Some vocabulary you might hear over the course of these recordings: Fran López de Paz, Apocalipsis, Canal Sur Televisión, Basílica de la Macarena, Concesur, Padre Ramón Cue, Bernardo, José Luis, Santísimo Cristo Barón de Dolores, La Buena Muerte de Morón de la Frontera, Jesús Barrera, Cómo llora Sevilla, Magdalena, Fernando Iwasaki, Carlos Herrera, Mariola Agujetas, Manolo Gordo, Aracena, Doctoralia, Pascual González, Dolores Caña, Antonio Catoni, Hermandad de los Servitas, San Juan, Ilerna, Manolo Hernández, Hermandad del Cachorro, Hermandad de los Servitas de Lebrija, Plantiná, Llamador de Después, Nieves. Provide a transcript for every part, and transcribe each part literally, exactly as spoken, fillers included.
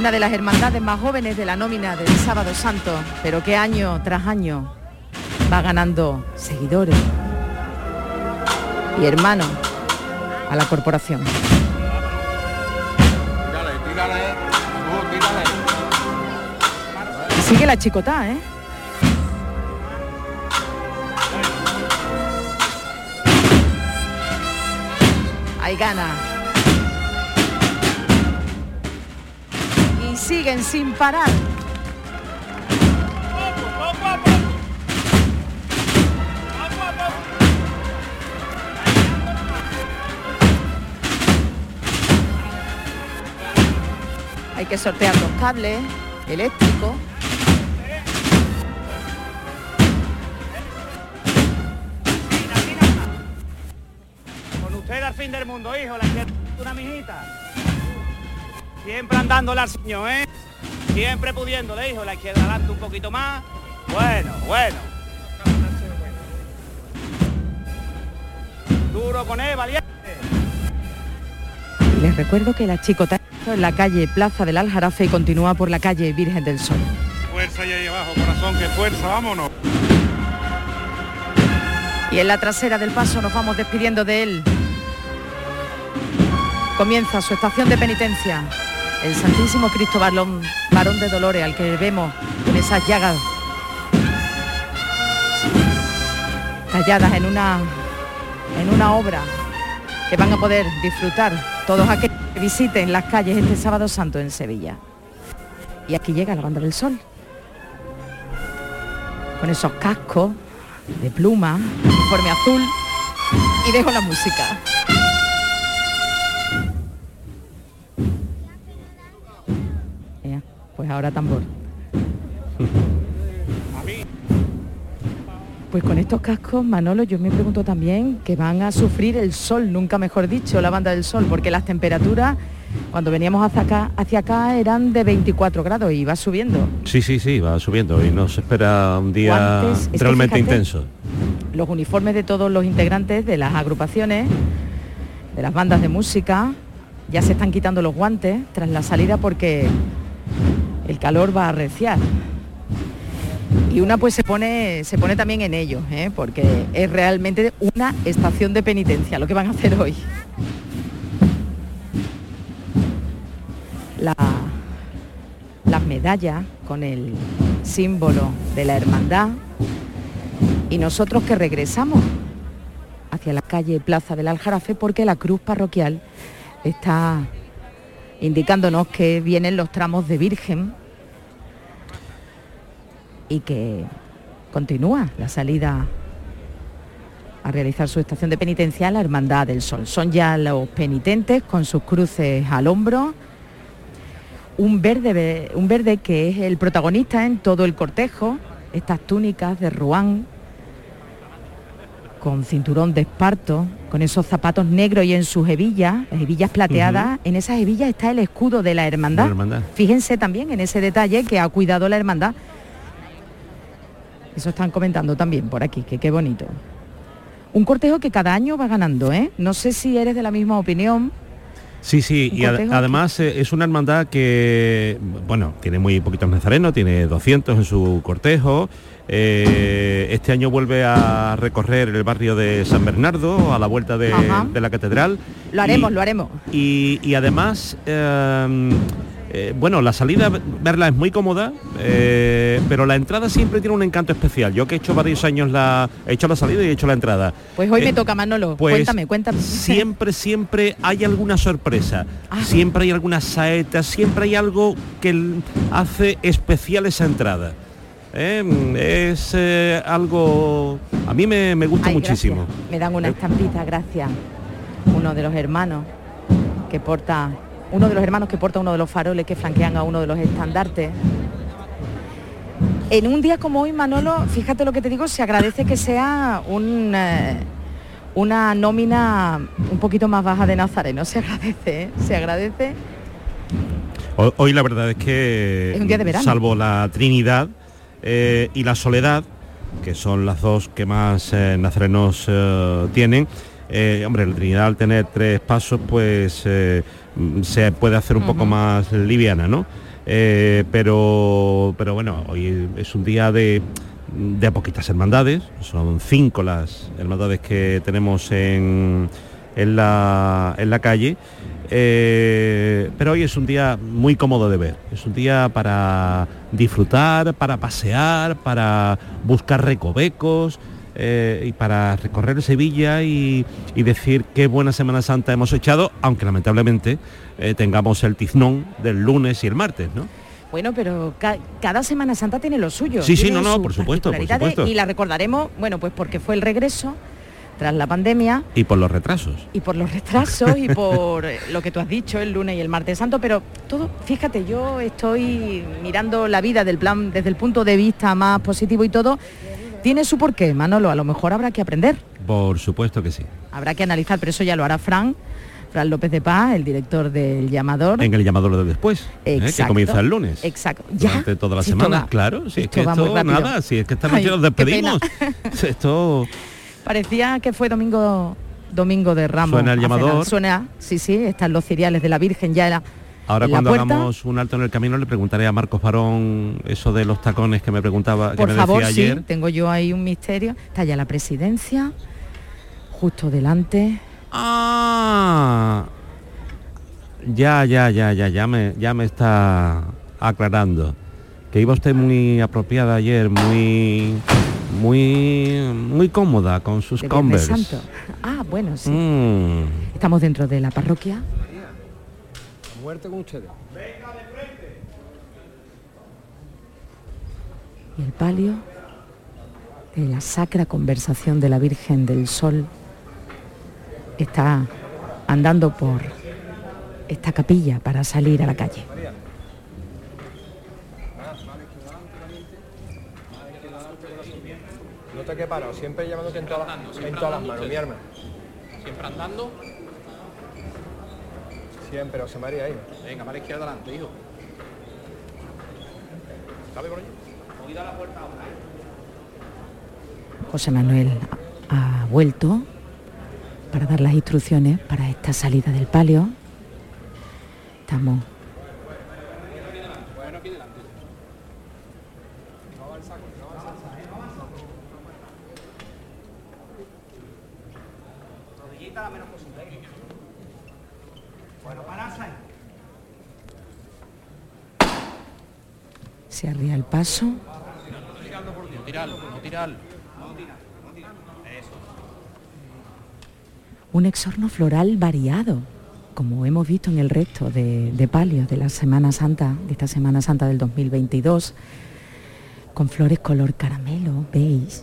una de las hermandades más jóvenes de la nómina del Sábado Santo, pero que año tras año va ganando seguidores y hermanos a la corporación. Y sigue la chicotá, ¿eh? Ahí gana. Siguen sin parar. Hay que sortear los cables eléctricos. Con usted al fin del mundo, hijo, la criatura mijita. Siempre andándole al señor, ¿eh? Siempre pudiéndole, hijo, la izquierda adelante un poquito más. Bueno, bueno. Duro con él, valiente. Les recuerdo que la chicota está en la calle Plaza del Aljarafe y continúa por la calle Virgen del Sol. Fuerza ahí abajo, corazón, que fuerza, vámonos. Y en la trasera del paso nos vamos despidiendo de él. Comienza su estación de penitencia. El Santísimo Cristo Barón, Barón de Dolores, al que vemos con esas llagas talladas en una, en una obra que van a poder disfrutar todos aquellos que visiten las calles este Sábado Santo en Sevilla. Y aquí llega la Banda del Sol, con esos cascos de pluma, uniforme azul, y dejo la música. Pues ahora tambor. Pues con estos cascos, Manolo, yo me pregunto también que van a sufrir el sol, nunca mejor dicho, la Banda del Sol, porque las temperaturas cuando veníamos hacia acá, hacia acá eran de veinticuatro grados y va subiendo. Sí, sí, sí, va subiendo y nos espera un día antes, realmente es que fíjate, intenso. Los uniformes de todos los integrantes de las agrupaciones, de las bandas de música, ya se están quitando los guantes tras la salida porque el calor va a arreciar. Y una pues se pone se pone también en ello, ¿eh? Porque es realmente una estación de penitencia lo que van a hacer hoy. La, las medallas con el símbolo de la hermandad. Y nosotros que regresamos hacia la calle Plaza del Aljarafe porque la cruz parroquial está indicándonos que vienen los tramos de Virgen y que continúa la salida a realizar su estación de penitencia a la Hermandad del Sol. Son ya los penitentes con sus cruces al hombro, un verde, un verde que es el protagonista en todo el cortejo, estas túnicas de ruán con cinturón de esparto, con esos zapatos negros y en sus hebillas, las hebillas plateadas, uh-huh. En esas hebillas está el escudo de la hermandad. La hermandad. Fíjense también en ese detalle que ha cuidado la hermandad. Eso están comentando también por aquí, que qué bonito. Un cortejo que cada año va ganando, ¿eh? No sé si eres de la misma opinión. Sí, sí, y ad- además eh, es una hermandad que, bueno, tiene muy poquitos nazarenos, tiene doscientos en su cortejo. Eh, este año vuelve a recorrer el barrio de San Bernardo, a la vuelta de, de la catedral. Lo haremos, y, lo haremos. Y, y además, eh, eh, bueno, la salida, verla es muy cómoda, eh, pero la entrada siempre tiene un encanto especial. Yo que he hecho varios años, la he hecho la salida y he hecho la entrada. Pues hoy eh, me toca, Manolo, pues cuéntame, cuéntame. Siempre, siempre hay alguna sorpresa, ah. siempre hay alguna saeta, siempre hay algo que hace especial esa entrada. Eh, es eh, algo... A mí me, me gusta Ay, muchísimo. Gracias. Me dan una estampita, gracias. Uno de los hermanos que porta... Uno de los hermanos que porta uno de los faroles que flanquean a uno de los estandartes. En un día como hoy, Manolo, fíjate lo que te digo, se agradece que sea un, eh, una nómina un poquito más baja de nazarenos. Se agradece, ¿eh? Se agradece. Hoy la verdad es que... Es un día de verano. Salvo la Trinidad... Eh, y la Soledad, que son las dos que más eh, nazarenos eh, tienen, eh, hombre, la Trinidad al tener tres pasos pues eh, se puede hacer un uh-huh. poco más liviana, ¿no? eh, pero, pero bueno, hoy es un día de, de a poquitas hermandades, son cinco las hermandades que tenemos en, en, la, en la calle, eh, pero hoy es un día muy cómodo de ver, es un día para disfrutar, para pasear, para buscar recovecos, Eh, y para recorrer Sevilla y, y decir qué buena Semana Santa hemos echado, aunque lamentablemente eh, tengamos el tiznón del lunes y el martes, ¿no? Bueno, pero ca- cada Semana Santa tiene lo suyo. Sí, sí, no, no, por supuesto, por supuesto. Y la recordaremos, bueno, pues porque fue el regreso tras la pandemia. Y por los retrasos. Y por los retrasos y por lo que tú has dicho, el lunes y el martes santo, pero todo, fíjate, yo estoy mirando la vida del plan desde el punto de vista más positivo y todo. Tiene su porqué, Manolo, a lo mejor habrá que aprender. Por supuesto que sí. Habrá que analizar, pero eso ya lo hará Fran, Fran López de Paz, el director del Llamador. En el Llamador de Después, ¿eh? Que comienza el lunes. Exacto. Durante ¿Ya? toda la si semana, esto claro. Si esto es que esto, nada, si es que esta noche Ay, nos despedimos. Esto... Parecía que fue domingo domingo de Ramos. Suena el Llamador. Suena, sí, sí, están los ciriales de la Virgen, ya era... Ahora cuando puerta. Hagamos un alto en el camino le preguntaré a Marcos Barón eso de los tacones que me preguntaba, que Por me decía favor, ayer. Sí, tengo yo ahí un misterio. Está ya la presidencia, justo delante. Ah, ya, ya, ya, ya, ya me, ya me está aclarando. Que iba usted muy apropiada ayer, muy, muy, muy cómoda con sus Converse. Santo. Ah, bueno, sí. Mm. Estamos dentro de la parroquia. Con ustedes. Venga de frente. Y el palio de la Sacra Conversación de la Virgen del Sol está andando por esta capilla para salir a la calle. No te quepa, no, siempre llevándote en todas las manos, mi arma. Siempre andando. Siempre, José María, ahí. Venga, para la izquierda adelante, hijo. ¿Cabe por allí? Oída la puerta ahora, ¿eh? José Manuel ha vuelto para dar las instrucciones para esta salida del palio. Estamos... Bueno, aquí delante. No va el saco, no va el saco. Rodillita la menos posible. Bueno, se arría el paso. No, no tirarlo, no tirarlo. No tirar, no tirar. Eso. Un exorno floral variado, como hemos visto en el resto de, de palios de la Semana Santa, de esta Semana Santa del dos mil veintidós, con flores color caramelo, beige.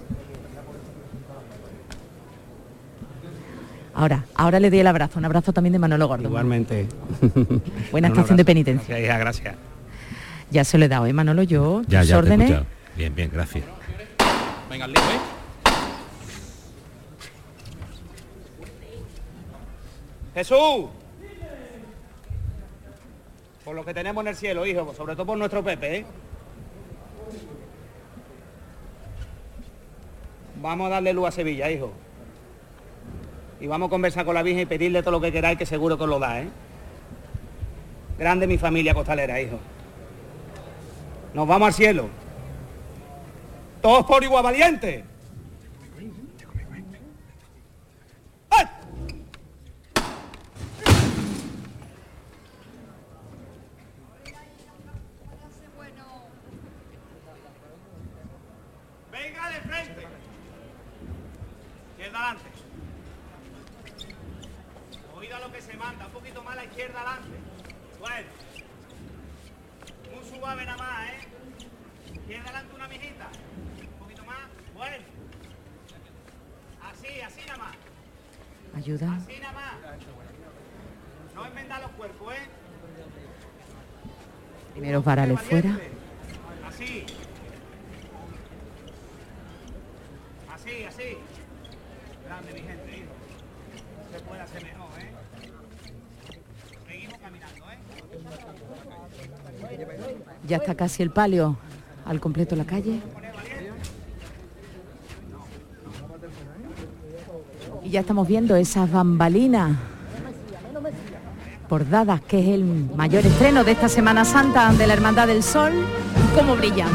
Ahora, ahora le doy el abrazo, un abrazo también de Manolo Gordo. Igualmente. Buena estación de penitencia. Gracias, gracias. Ya se lo he dado, ¿eh, Manolo? Yo, ya, tus ya órdenes. Te bien, bien, gracias. Venga, al lío, ¿eh? ¡Jesús! Por lo que tenemos en el cielo, hijo, sobre todo por nuestro Pepe, ¿eh? Vamos a darle luz a Sevilla, hijo. Y vamos a conversar con la Virgen y pedirle todo lo que queráis, que seguro que os lo da, ¿eh? Grande mi familia costalera, hijo. Nos vamos al cielo. Todos por igual valiente. ¡Ay! Venga de frente. Izquierda adelante. Se manda un poquito más a la izquierda adelante. Bueno, muy suave nada más, ¿eh? Izquierda adelante una mijita. Un poquito más. Bueno. Así, así nada más. Ayuda. Así nada más. No enmendar los cuerpos, ¿eh? Primeros varales fuera. Así. Así, así. Grande, mi gente, hijo. Se puede hacer mejor, ¿eh? Ya está casi el palio al completo la calle. Y ya estamos viendo esas bambalinas bordadas, que es el mayor estreno de esta Semana Santa de la Hermandad del Sol, y cómo brillan.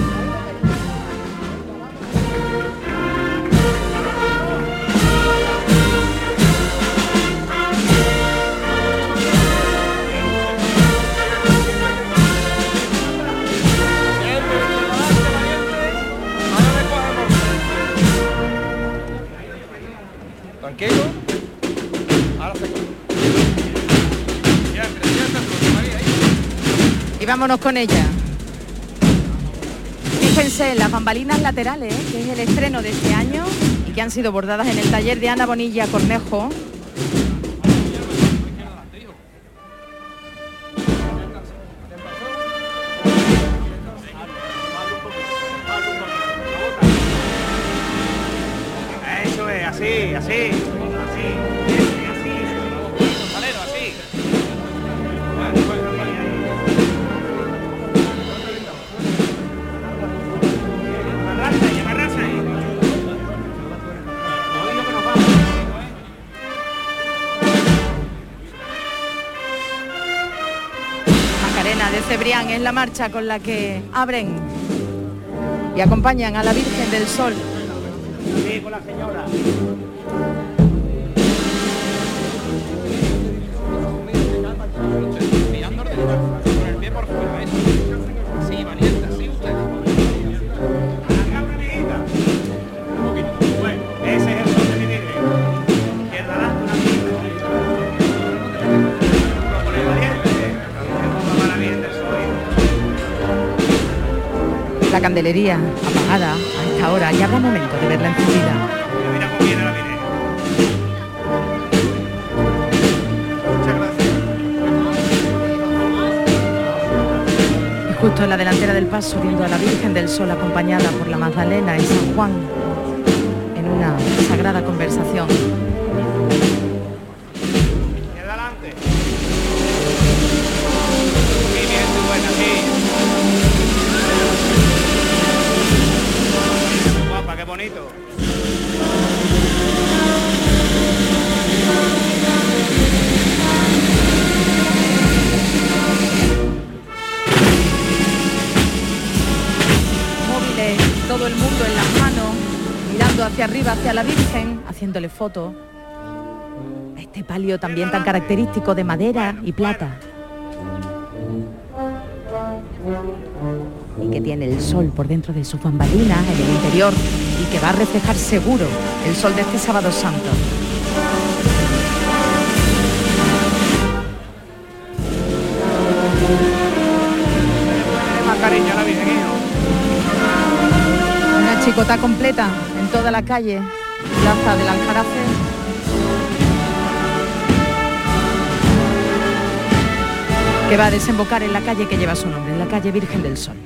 Y vámonos con ella. Fíjense en las bambalinas laterales, ¿eh?, que es el estreno de este año y que han sido bordadas en el taller de Ana Bonilla Cornejo. Eso es, así, así. Brian es la marcha con la que abren y acompañan a la Virgen del Sol. Sí, con la señora. La candelería apagada a esta hora, ya habrá momento de verla encendida. Y justo en la delantera del paso, viendo a la Virgen del Sol acompañada por la Magdalena y San Juan en una sagrada conversación. Móviles, todo el mundo en las manos, mirando hacia arriba, hacia la Virgen, haciéndole fotos. Este palio también tan característico de madera y plata. Y que tiene el sol por dentro de sus bambalinas, en el interior, y que va a reflejar seguro el sol de este Sábado Santo. Una chicotá completa en toda la calle, Plaza del Aljarafe. Que va a desembocar en la calle que lleva su nombre, en la calle Virgen del Sol.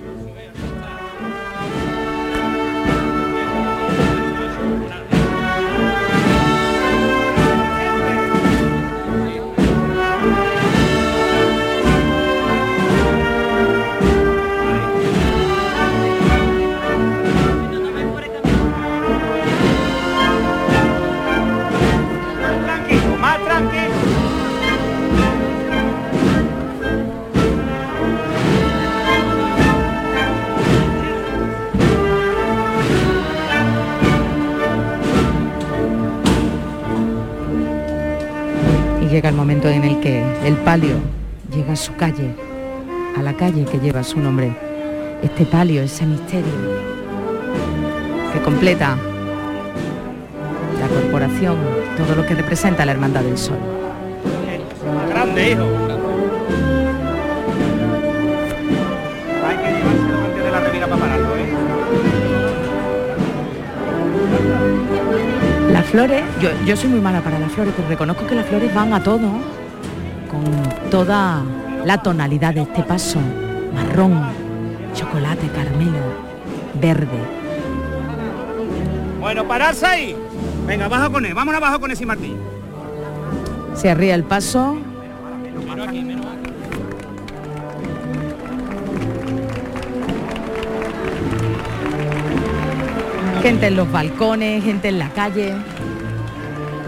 Llega el momento en el que el palio llega a su calle, a la calle que lleva su nombre. Este palio, ese misterio que completa la corporación, todo lo que representa la Hermandad del Sol. ¡Más grande, hijo! Hay que llevárselo antes de la revira para pararlo, ¿eh? Las flores, yo, yo soy muy mala para las flores, pero reconozco que las flores van a todo, con toda la tonalidad de este paso, marrón, chocolate, carmelo, verde. Bueno, pararse ahí. Venga, baja con él, vámonos abajo con ese martillo. Se arría el paso. Gente en los balcones, gente en la calle.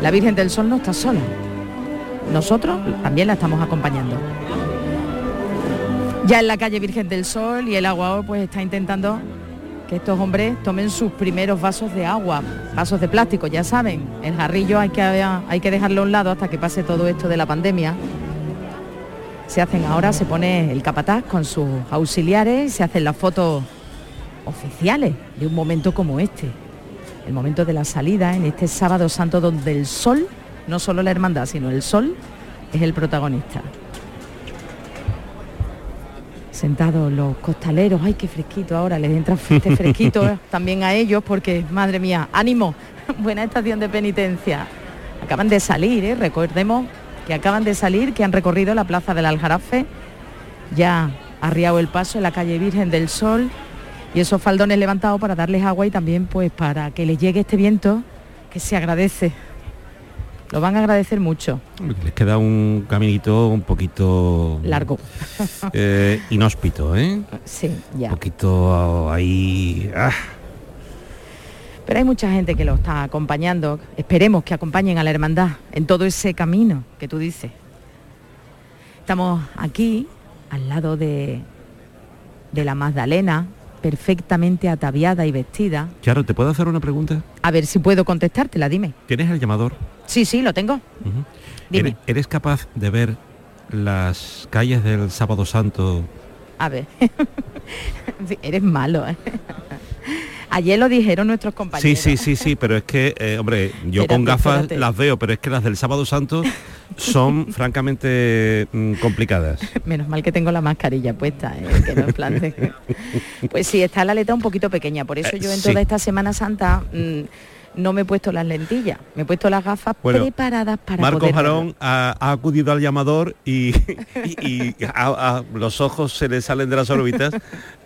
La Virgen del Sol no está sola. nosotros también la estamos acompañando. Ya en la calle Virgen del Sol y el aguador pues está intentando que estos hombres tomen sus primeros vasos de agua, vasos de plástico, ya saben, el jarrillo hay que, hay que dejarlo a un lado hasta que pase todo esto de la pandemia. Se hacen ahora, se pone el capataz con sus auxiliares, se hacen las fotos oficiales de un momento como este, el momento de la salida en este Sábado Santo donde el sol, no solo la hermandad, sino el sol es el protagonista. Sentados los costaleros, ay, qué fresquito ahora, les entra este fresquito también a ellos porque, madre mía, ánimo, buena estación de penitencia. Acaban de salir, ¿eh? Recordemos que acaban de salir, que han recorrido la plaza del Aljarafe, ya arriado el paso en la calle Virgen del Sol y esos faldones levantados para darles agua y también pues para que les llegue este viento que se agradece. Lo van a agradecer mucho. Les queda un caminito un poquito... largo. Eh, inhóspito, ¿eh? Sí, ya. Un poquito ahí... Ah. Pero hay mucha gente que lo está acompañando. Esperemos que acompañen a la hermandad en todo ese camino que tú dices. Estamos aquí, al lado de, de la Magdalena, perfectamente ataviada y vestida. Charo, ¿te puedo hacer una pregunta? A ver si puedo contestártela, dime. ¿Tienes el llamador? Sí, sí, lo tengo. Uh-huh. Dime. ¿Eres capaz de ver las calles del Sábado Santo? A ver, eres malo, ¿eh? Ayer lo dijeron nuestros compañeros. Sí, sí, sí, sí, pero es que, eh, hombre, yo espérate, con gafas espérate. Las veo, pero es que las del Sábado Santo son francamente mm, complicadas. Menos mal que tengo la mascarilla puesta, ¿eh? Que no es plan de... Pues sí, está la letra un poquito pequeña, por eso eh, yo en sí. toda esta Semana Santa... Mm, no me he puesto las lentillas, me he puesto las gafas bueno, preparadas para Marcos poder... Marcos Barón ha, ha acudido al llamador y, y, y a, a los ojos se le salen de las órbitas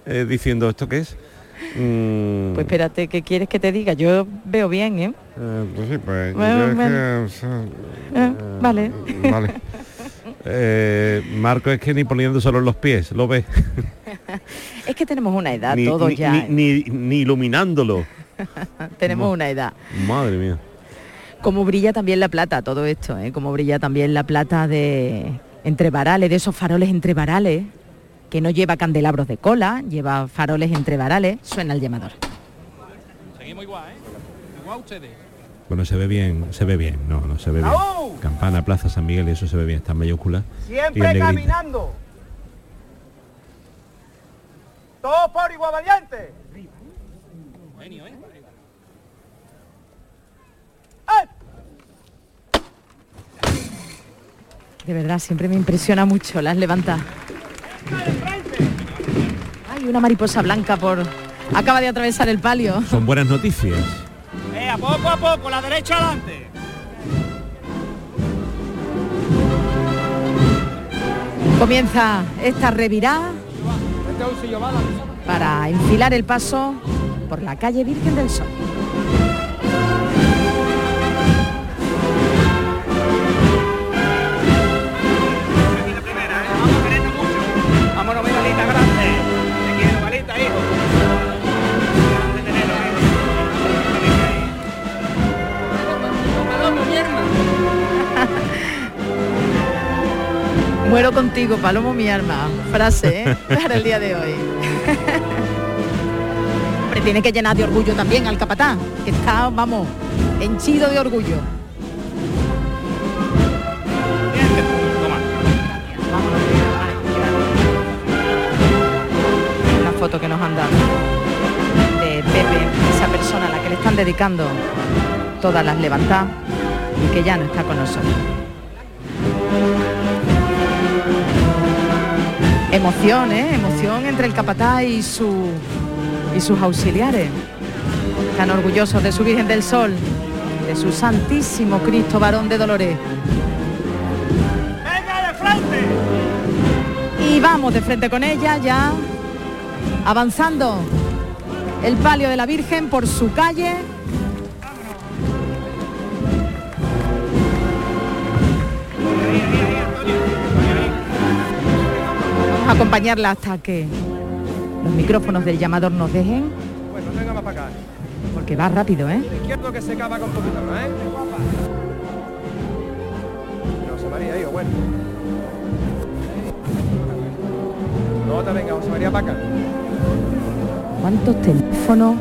eh, diciendo, ¿esto qué es? Mm. Pues espérate, ¿qué quieres que te diga? Yo veo bien, ¿eh? Eh pues sí, pues... Bueno, bueno. Es que, eh, vale. Vale. Eh, Marco, es que ni poniéndoselo en los pies, ¿lo ves? Es que tenemos una edad ni, todos ni, ya. Ni, ni, ni iluminándolo. Tenemos Ma- una edad. Madre mía. Como brilla también la plata, todo esto, ¿eh? Como brilla también la plata de entre varales, de esos faroles entre varales, que no lleva candelabros de cola, lleva faroles entre varales. Suena el llamador. Seguimos igual, ¿eh? Igual ustedes. Bueno, se ve bien, se ve bien, no, no se ve bien. Campana, Plaza San Miguel, eso se ve bien, está en mayúscula. Siempre caminando. Todo por igual valiente. Genio, ¿eh? De verdad, siempre me impresiona mucho las levantas. Hay una mariposa blanca por... Acaba de atravesar el palio. Son buenas noticias. Eh, a poco a poco, la derecha adelante. Comienza esta revirada para enfilar el paso por la calle Virgen del Sol. Muero contigo, Palomo, mi alma. Frase, ¿eh? Para el día de hoy. Hombre, tiene que llenar de orgullo también al capatán, que está, vamos, henchido de orgullo. La foto que nos han dado de Pepe, esa persona a la que le están dedicando todas las levantadas y que ya no está con nosotros. Emoción, ¿eh? Emoción entre el capataz y, su, y sus auxiliares. Tan orgullosos de su Virgen del Sol, de su Santísimo Cristo Barón de Dolores. ¡Venga de frente! Y vamos de frente con ella ya, avanzando el palio de la Virgen por su calle. Acompañarla hasta que los micrófonos del llamador nos dejen. Bueno, venga más para acá. Porque va rápido, ¿eh? Izquierdo que se cava con poquito, ¿eh? había ido, bueno. Nota, venga, José María Paca. ¿Cuántos teléfonos?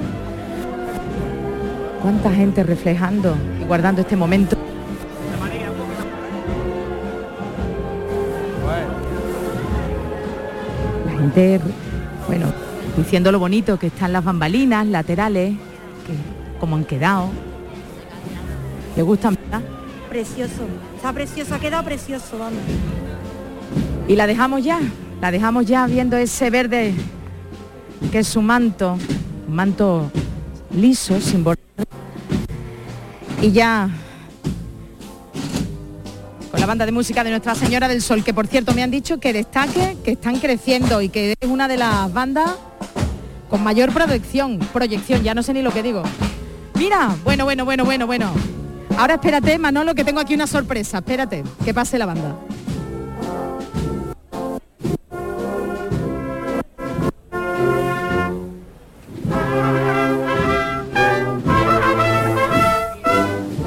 ¿Cuánta gente reflejando y guardando este momento? La gente, bueno, diciendo lo bonito que están las bambalinas laterales, que como han quedado. ¿Le gustan? Precioso, está precioso, ha quedado precioso, vamos. Y la dejamos ya, la dejamos ya viendo ese verde que es su manto, un manto liso, sin bordar. Y ya con la banda de música de Nuestra Señora del Sol, que por cierto me han dicho que destaque, que están creciendo y que es una de las bandas con mayor proyección, proyección, ya no sé ni lo que digo. Mira, bueno, bueno, bueno, bueno, bueno. Ahora espérate, Manolo, que tengo aquí una sorpresa. Espérate, que pase la banda.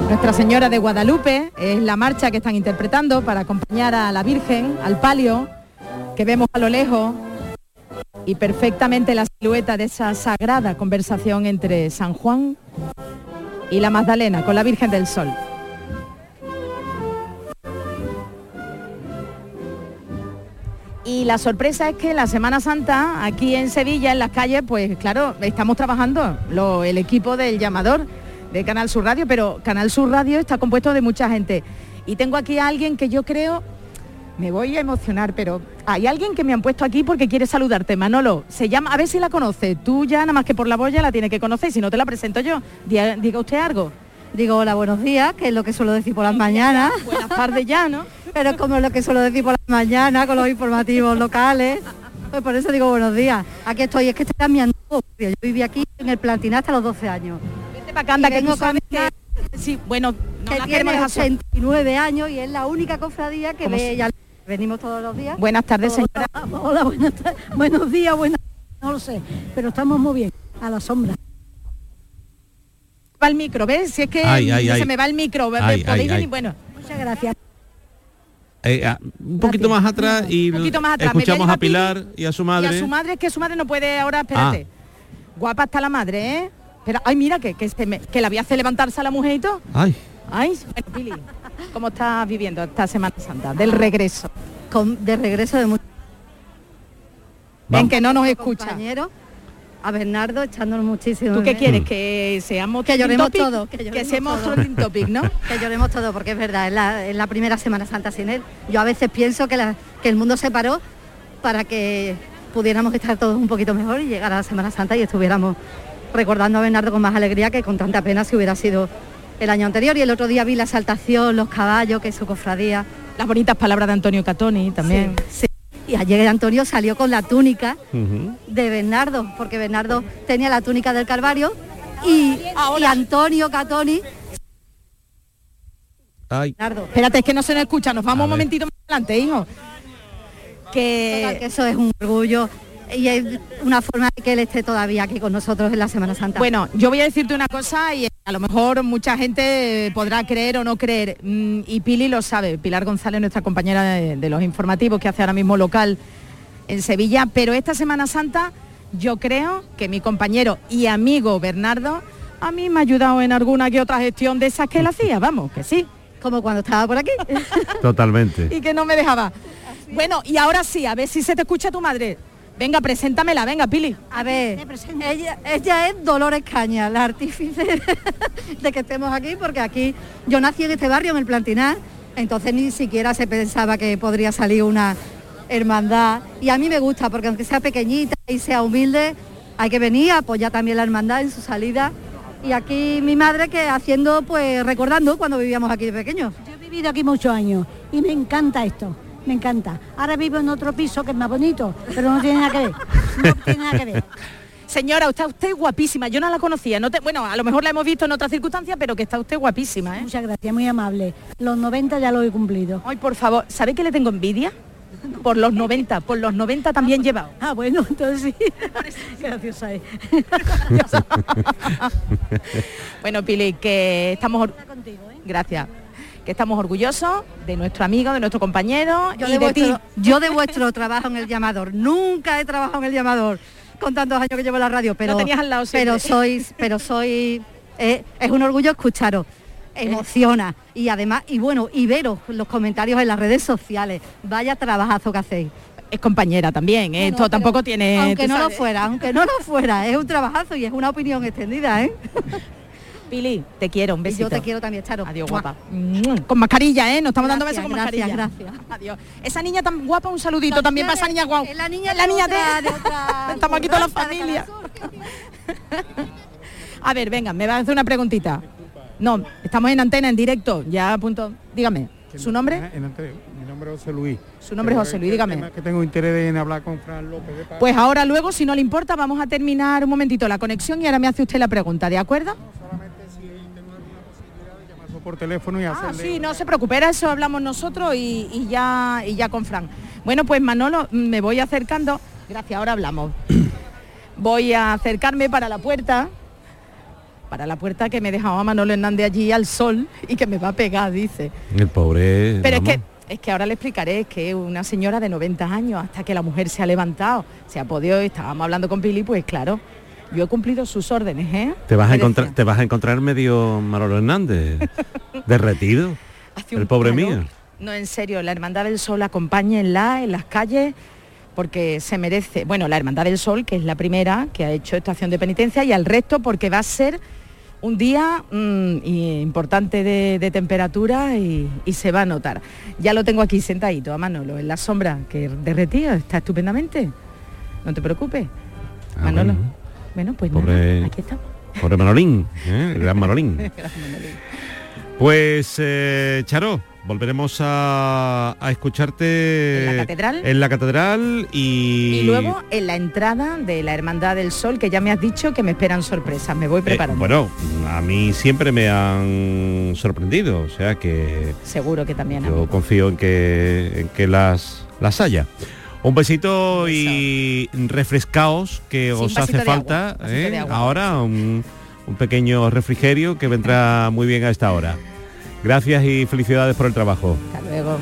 Nuestra Señora de Guadalupe es la marcha que están interpretando para acompañar a la Virgen, al palio, que vemos a lo lejos, y perfectamente la silueta de esa sagrada conversación entre San Juan y la Magdalena con la Virgen del Sol. Y la sorpresa es que la Semana Santa, aquí en Sevilla, en las calles, pues claro, estamos trabajando lo, el equipo del Llamador de Canal Sur Radio, pero Canal Sur Radio está compuesto de mucha gente. Y tengo aquí a alguien que yo creo, me voy a emocionar, pero hay alguien que me han puesto aquí porque quiere saludarte, Manolo. Se llama, a ver si la conoce. Tú ya, nada más que por la voz, ya la tienes que conocer, si no te la presento yo. Diga, diga usted algo. Digo, hola, buenos días, que es lo que suelo decir por las mañanas. Buenas tardes ya, ¿no? Pero es como lo que suelo decir por las mañanas con los informativos locales. Pues por eso digo buenos días. Aquí estoy, es que está mi antiguo. Yo viví aquí en el Plantiná hasta los doce años. Bacanda, que tú sabes que, sí, bueno, no que tiene ochenta y nueve años y es la única cofradía que ve ella. Venimos todos los días. Buenas tardes, señora. Hola, hola, buenas tardes. Buenos días, buenas tardes, no lo sé, pero estamos muy bien, a la sombra. Va el micro, ¿ves? Si es que ay, ay, se ay. me va el micro, ay, ay, ay. Bueno, muchas gracias. Eh, un poquito gracias. más atrás y un poquito más atrás. Escuchamos a Pilar a y a su madre. Y a su madre, es que su madre no puede ahora, espérate. Ah. Guapa está la madre, ¿eh? Pero, ay, mira, que, que, se me, que la voy a hacer levantarse a la mujer y todo. Ay. Ay, bueno, Pili, ¿cómo estás viviendo esta Semana Santa? Del regreso. Con, de regreso de muchos... En que no nos escucha. Compañero, a Bernardo echándonos muchísimo. ¿Tú qué quieres? Mm. Que seamos... Que lloremos todos. Que, que seamos trending topic, ¿no? Que lloremos todos, porque es verdad, es la, es la primera Semana Santa sin él. Yo a veces pienso que, la, que el mundo se paró para que pudiéramos estar todos un poquito mejor y llegar a la Semana Santa y estuviéramos... recordando a Bernardo con más alegría que con tanta pena si hubiera sido el año anterior. Y el otro día vi la exaltación, los caballos, que es su cofradía. Las bonitas palabras de Antonio Catoni también. Sí, sí. Y ayer Antonio salió con la túnica uh-huh. de Bernardo, porque Bernardo tenía la túnica del Calvario y, ah, y Antonio Catoni... Ay. Bernardo. Espérate, es que no se nos escucha, nos vamos a un ver. momentito más adelante, hijo. Que... Total, que eso es un orgullo... y es una forma de que él esté todavía aquí con nosotros en la Semana Santa. Bueno, yo voy a decirte una cosa y a lo mejor mucha gente podrá creer o no creer, y Pili lo sabe, Pilar González, nuestra compañera de, de los informativos, que hace ahora mismo local en Sevilla, pero esta Semana Santa yo creo que mi compañero y amigo Bernardo a mí me ha ayudado en alguna que otra gestión de esas que él hacía, vamos, que sí, como cuando estaba por aquí. Totalmente. Y que no me dejaba. Bueno, y ahora sí, a ver si se te escucha tu madre. Venga, preséntamela, venga, Pili. A ver, ella, ella es Dolores Caña, la artífice de que estemos aquí, porque aquí yo nací en este barrio, en el Plantiná, entonces ni siquiera se pensaba que podría salir una hermandad. Y a mí me gusta, porque aunque sea pequeñita y sea humilde, hay que venir a apoyar también la hermandad en su salida. Y aquí mi madre, que haciendo, pues recordando cuando vivíamos aquí de pequeños. Yo he vivido aquí muchos años y me encanta esto. Me encanta. Ahora vivo en otro piso que es más bonito, pero no tiene nada que ver. No tiene nada que ver. Señora, está usted guapísima. Yo no la conocía. No te, bueno, a lo mejor la hemos visto en otras circunstancias, pero que está usted guapísima, ¿eh? Muchas gracias, muy amable. Los noventa ya los he cumplido. Ay, por favor, ¿sabe que le tengo envidia? Por los noventa, por los noventa también ah, bueno. llevado. Ah, bueno, entonces sí. Gracias a él. Bueno, Pili, que estamos... Gracias. que estamos orgullosos de nuestro amigo, de nuestro compañero yo y de, de ti. Yo de vuestro trabajo en el Llamador. Nunca he trabajado en el Llamador con tantos años que llevo en la radio, pero, tenías al lado pero sois, pero sois, eh, es un orgullo escucharos. Emociona y además, y bueno, y veros los comentarios en las redes sociales. Vaya trabajazo que hacéis. Es compañera también, ¿eh? No, esto tampoco tiene... Aunque no sabes. lo fuera, aunque no lo fuera, es un trabajazo y es una opinión extendida, ¿eh? Pili, te quiero, un besito. Y yo te quiero también, Charo. Adiós, guapa. Con mascarilla, ¿eh? Nos estamos gracias, dando besos con gracias, mascarilla. Gracias, Adiós. Esa niña tan guapa, un saludito la también para esa niña guau. Es la niña de la niña otra, de... de otra estamos aquí toda la familia. A ver, venga, me vas a hacer una preguntita. No, estamos en antena, en directo, ya a punto. Dígame, ¿su nombre? En antena, mi nombre es José Luis. Su nombre Pero es José Luis, dígame. Que tengo interés en hablar con Fran López de Paz. Pues ahora luego, si no le importa, vamos a terminar un momentito la conexión y ahora me hace usted la pregunta, ¿de acuerdo? No, solamente si tengo alguna posibilidad de llamarlo por teléfono y hacerle... Ah, sí, no se preocupe, era eso hablamos nosotros y, y, ya, y ya con Fran. Bueno, pues Manolo, me voy acercando. Gracias, ahora hablamos. Voy a acercarme para la puerta... Para la puerta que me dejaba Manolo Hernández allí al sol y que me va a pegar, dice. El pobre... Pero vamos. es que es que ahora le explicaré, es que una señora de noventa años, hasta que la mujer se ha levantado, se ha podido, estábamos hablando con Pili, pues claro, yo he cumplido sus órdenes, ¿eh? Te vas a encontrar, te vas a encontrar medio Manolo Hernández, derretido, el pobre mío. No, en serio, la Hermandad del Sol, acompáñenla en las calles... porque se merece, bueno, la Hermandad del Sol, que es la primera que ha hecho esta acción de penitencia, y al resto porque va a ser un día mmm, importante de, de temperatura y, y se va a notar. Ya lo tengo aquí sentadito a Manolo, en la sombra, que derretido, está estupendamente. No te preocupes, ah, Manolo. Bueno, bueno pues pobre, nada, aquí estamos. Pobre Manolín, ¿eh? El gran Manolín. Gran Manolín. Pues, eh, Charo... Volveremos a, a escucharte en la catedral, en la catedral y... y luego en la entrada de la Hermandad del Sol, que ya me has dicho que me esperan sorpresas, me voy preparando. Eh, bueno, a mí siempre me han sorprendido, o sea que... Seguro que también. Yo amigo. confío en que, en que las, las haya. Un besito. Un beso. Y refrescaos, que sí, os hace falta ¿eh? ahora un, un pequeño refrigerio que vendrá muy bien a esta hora. Gracias y felicidades por el trabajo. Hasta luego.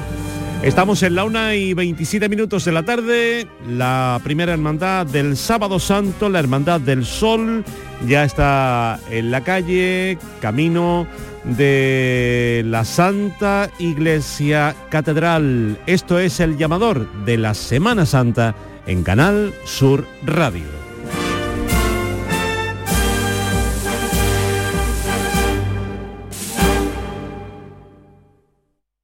Estamos en la una y veintisiete minutos de la tarde. La primera hermandad del Sábado Santo, la Hermandad del Sol, ya está en la calle, camino de la Santa Iglesia Catedral. Esto es el Llamador de la Semana Santa en Canal Sur Radio.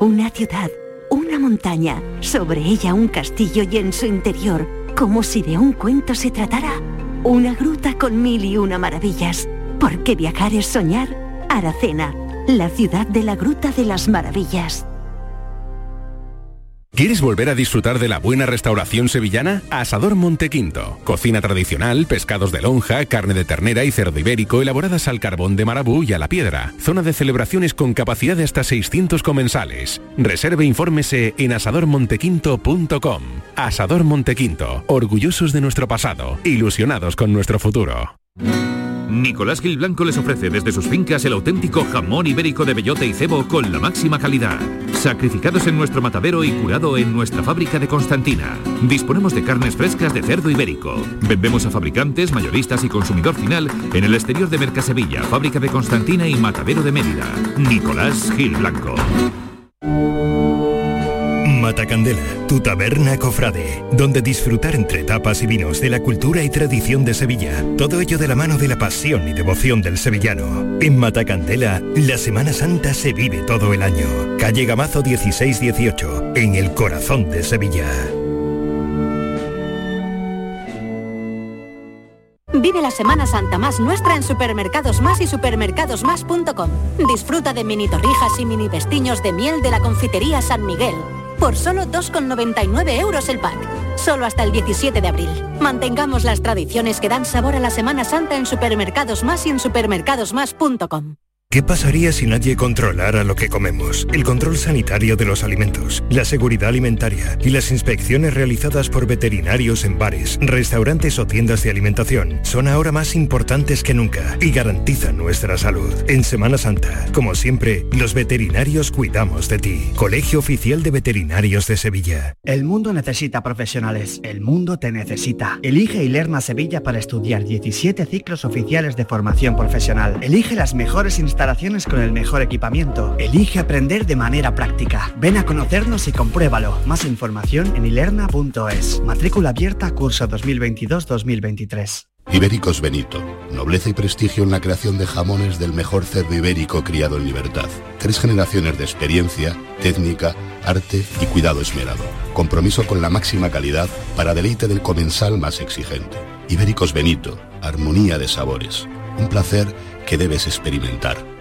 Una ciudad, una montaña, sobre ella un castillo y en su interior, como si de un cuento se tratara, una gruta con mil y una maravillas. Porque viajar es soñar. Aracena, la ciudad de la Gruta de las Maravillas. ¿Quieres volver a disfrutar de la buena restauración sevillana? Asador Montequinto. Cocina tradicional, pescados de lonja, carne de ternera y cerdo ibérico elaboradas al carbón de marabú y a la piedra. Zona de celebraciones con capacidad de hasta seiscientos comensales. Reserve e infórmese en asador montequinto punto com. Asador Montequinto. Orgullosos de nuestro pasado, ilusionados con nuestro futuro. Nicolás Gil Blanco les ofrece desde sus fincas el auténtico jamón ibérico de bellota y cebo con la máxima calidad. Sacrificados en nuestro matadero y curado en nuestra fábrica de Constantina. Disponemos de carnes frescas de cerdo ibérico. Vendemos a fabricantes, mayoristas y consumidor final en el exterior de Mercasevilla, fábrica de Constantina y matadero de Mérida. Nicolás Gil Blanco. Matacandela, tu taberna cofrade, donde disfrutar entre tapas y vinos de la cultura y tradición de Sevilla. Todo ello de la mano de la pasión y devoción del sevillano. En Matacandela, la Semana Santa se vive todo el año. Calle Gamazo dieciséis dieciocho, en el corazón de Sevilla. Vive la Semana Santa más nuestra en Supermercados Más y supermercados más punto com. Disfruta de mini torrijas y mini pestiños de miel de la confitería San Miguel. Por solo dos con noventa y nueve euros el pack. Solo hasta el diecisiete de abril. Mantengamos las tradiciones que dan sabor a la Semana Santa en Supermercados Más y en supermercados más punto com. ¿Qué pasaría si nadie controlara lo que comemos? El control sanitario de los alimentos, la seguridad alimentaria y las inspecciones realizadas por veterinarios en bares, restaurantes o tiendas de alimentación son ahora más importantes que nunca y garantizan nuestra salud. En Semana Santa, como siempre, los veterinarios cuidamos de ti. Colegio Oficial de Veterinarios de Sevilla. El mundo necesita profesionales. El mundo te necesita. Elige Ilerna Sevilla para estudiar diecisiete ciclos oficiales de formación profesional. Elige las mejores instalaciones instalaciones con el mejor equipamiento. Elige aprender de manera práctica. Ven a conocernos y compruébalo. Más información en ilerna punto es. Matrícula abierta, curso dos mil veintidós dos mil veintitrés. Ibéricos Benito. Nobleza y prestigio en la creación de jamones del mejor cerdo ibérico criado en libertad. Tres generaciones de experiencia, técnica, arte y cuidado esmerado. Compromiso con la máxima calidad para deleite del comensal más exigente. Ibéricos Benito. Armonía de sabores. Un placer que debes experimentar.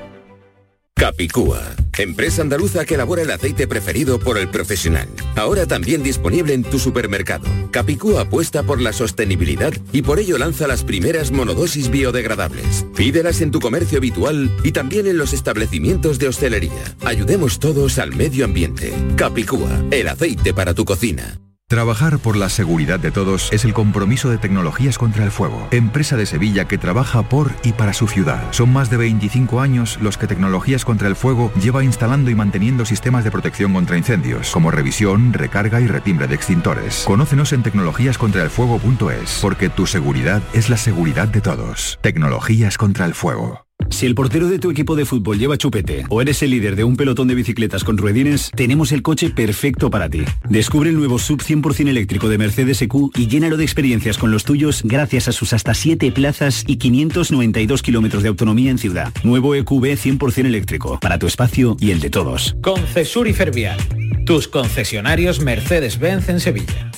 Capicúa, empresa andaluza que elabora el aceite preferido por el profesional. Ahora también disponible en tu supermercado. Capicúa apuesta por la sostenibilidad y por ello lanza las primeras monodosis biodegradables. Pídelas en tu comercio habitual y también en los establecimientos de hostelería. Ayudemos todos al medio ambiente. Capicúa, el aceite para tu cocina. Trabajar por la seguridad de todos es el compromiso de Tecnologías contra el Fuego, empresa de Sevilla que trabaja por y para su ciudad. Son más de veinticinco años los que Tecnologías contra el Fuego lleva instalando y manteniendo sistemas de protección contra incendios, como revisión, recarga y retimbre de extintores. Conócenos en tecnologías contra el fuego punto es, porque tu seguridad es la seguridad de todos. Tecnologías contra el Fuego. Si el portero de tu equipo de fútbol lleva chupete o eres el líder de un pelotón de bicicletas con ruedines, tenemos el coche perfecto para ti. Descubre el nuevo S U V cien por ciento eléctrico de Mercedes E Q y llénalo de experiencias con los tuyos gracias a sus hasta siete plazas y quinientos noventa y dos kilómetros de autonomía en ciudad. Nuevo E Q V cien por ciento eléctrico, para tu espacio y el de todos. Concesur y Fervial, tus concesionarios Mercedes-Benz en Sevilla.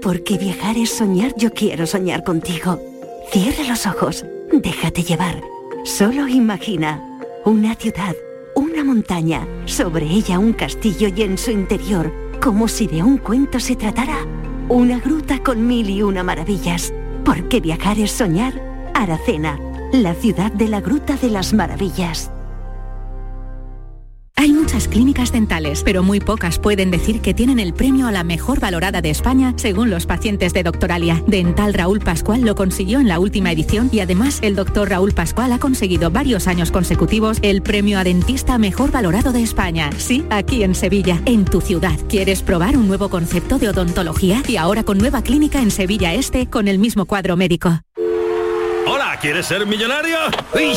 Porque viajar es soñar, yo quiero soñar contigo. Cierra los ojos, déjate llevar. Solo imagina una ciudad, una montaña, sobre ella un castillo y en su interior, como si de un cuento se tratara, una gruta con mil y una maravillas. Porque viajar es soñar. Aracena, la ciudad de la Gruta de las Maravillas. Hay muchas clínicas dentales, pero muy pocas pueden decir que tienen el premio a la mejor valorada de España según los pacientes de Doctoralia. Dental Raúl Pascual lo consiguió en la última edición y además el doctor Raúl Pascual ha conseguido varios años consecutivos el premio a dentista mejor valorado de España. Sí, aquí en Sevilla, en tu ciudad. ¿Quieres probar un nuevo concepto de odontología? Y ahora con nueva clínica en Sevilla Este con el mismo cuadro médico. Hola, ¿quieres ser millonario? ¡Uy,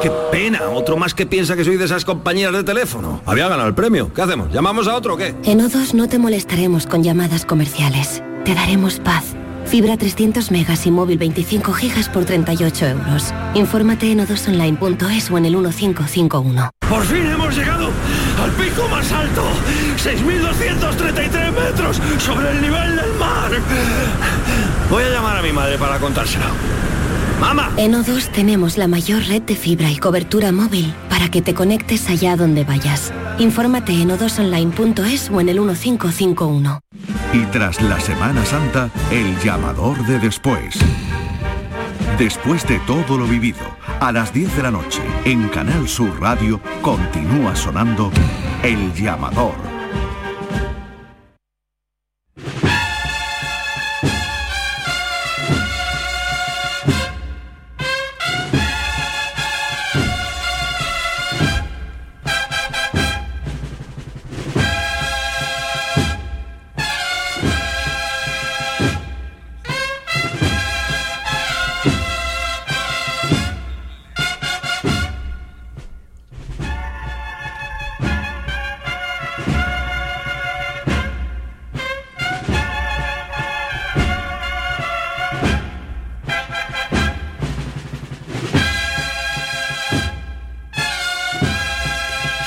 qué pena! Otro más que piensa que soy de esas compañías de teléfono. Había ganado el premio. ¿Qué hacemos? ¿Llamamos a otro o qué? En O dos no te molestaremos con llamadas comerciales. Te daremos paz. Fibra trescientos megas y móvil veinticinco gigas por treinta y ocho euros. Infórmate en o dos online punto es o en el uno cinco cinco uno. ¡Por fin hemos llegado al pico más alto! ¡seis mil doscientos treinta y tres metros sobre el nivel del mar! Voy a llamar a mi madre para contárselo. ¡Mamá! En O dos tenemos la mayor red de fibra y cobertura móvil para que te conectes allá donde vayas. Infórmate en o dos online punto es o en el uno cinco cinco uno. Y tras la Semana Santa, el llamador de después. Después de todo lo vivido, a las diez de la noche, en Canal Sur Radio, continúa sonando El Llamador.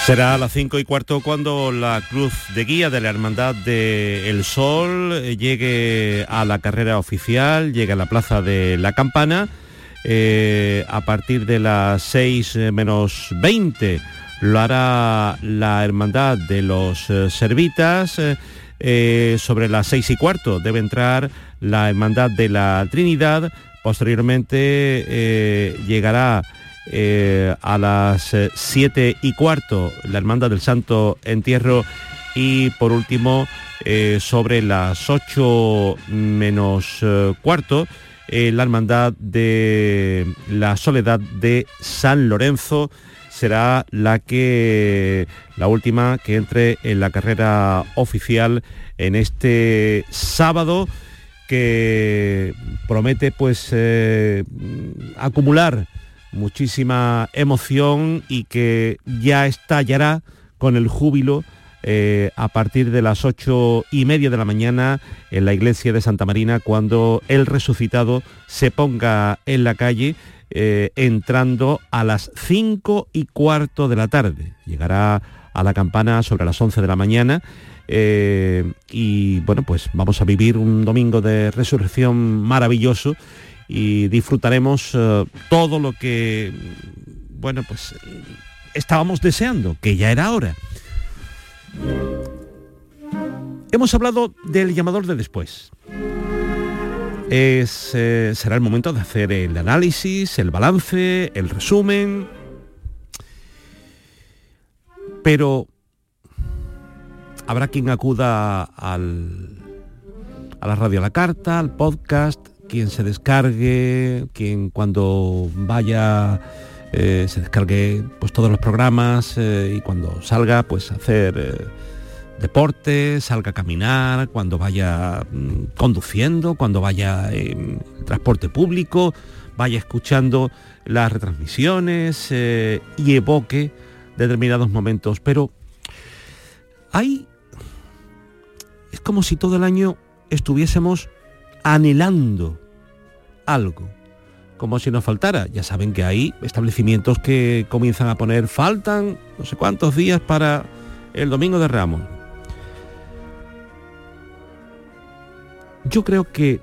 Será a las cinco y cuarto cuando la cruz de guía de la Hermandad del Sol llegue a la carrera oficial, llegue a la Plaza de la Campana eh, a partir de las seis menos veinte. Lo hará la Hermandad de los Servitas. Eh, sobre las seis y cuarto debe entrar la Hermandad de la Trinidad. Posteriormente eh, llegará eh, a las siete y cuarto la Hermandad del Santo Entierro. Y por último, eh, sobre las ocho menos cuarto, eh, la Hermandad de la Soledad de San Lorenzo será la que la última que entre en la carrera oficial en este sábado, que promete pues eh, acumular muchísima emoción y que ya estallará con el júbilo eh, a partir de las ocho y media de la mañana en la iglesia de Santa Marina, cuando el resucitado se ponga en la calle. Eh, entrando a las cinco y cuarto de la tarde. Llegará a la campana sobre las once de la mañana. Eh, y bueno, pues vamos a vivir un domingo de resurrección maravilloso y disfrutaremos eh, todo lo que, bueno, pues estábamos deseando, que ya era hora. Hemos hablado del llamador de después. Es, eh, será el momento de hacer el análisis, el balance, el resumen. Pero habrá quien acuda al, a la radio a la carta, al podcast, quien se descargue, quien cuando vaya eh, se descargue pues todos los programas eh, y cuando salga pues hacer... Eh, deporte, salga a caminar, cuando vaya mmm, conduciendo, cuando vaya en eh, transporte público, vaya escuchando las retransmisiones eh, y evoque determinados momentos. Pero hay... es como si todo el año estuviésemos anhelando algo, como si nos faltara. Ya saben que hay establecimientos que comienzan a poner faltan no sé cuántos días para el Domingo de Ramos. Yo creo que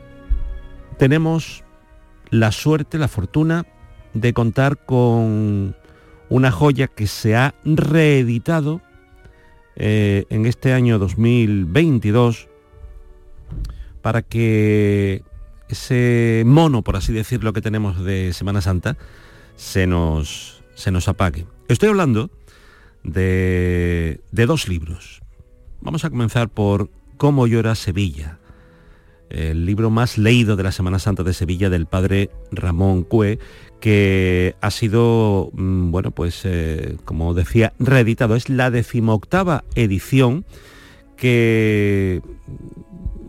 tenemos la suerte, la fortuna de contar con una joya que se ha reeditado eh, en este año dos mil veintidós para que ese mono, por así decirlo, que tenemos de Semana Santa se nos, se nos apague. Estoy hablando de, de dos libros. Vamos a comenzar por Cómo llora Sevilla, el libro más leído de la Semana Santa de Sevilla del padre Ramón Cue, que ha sido, bueno, pues eh, como decía, reeditado. Es la decimoctava edición que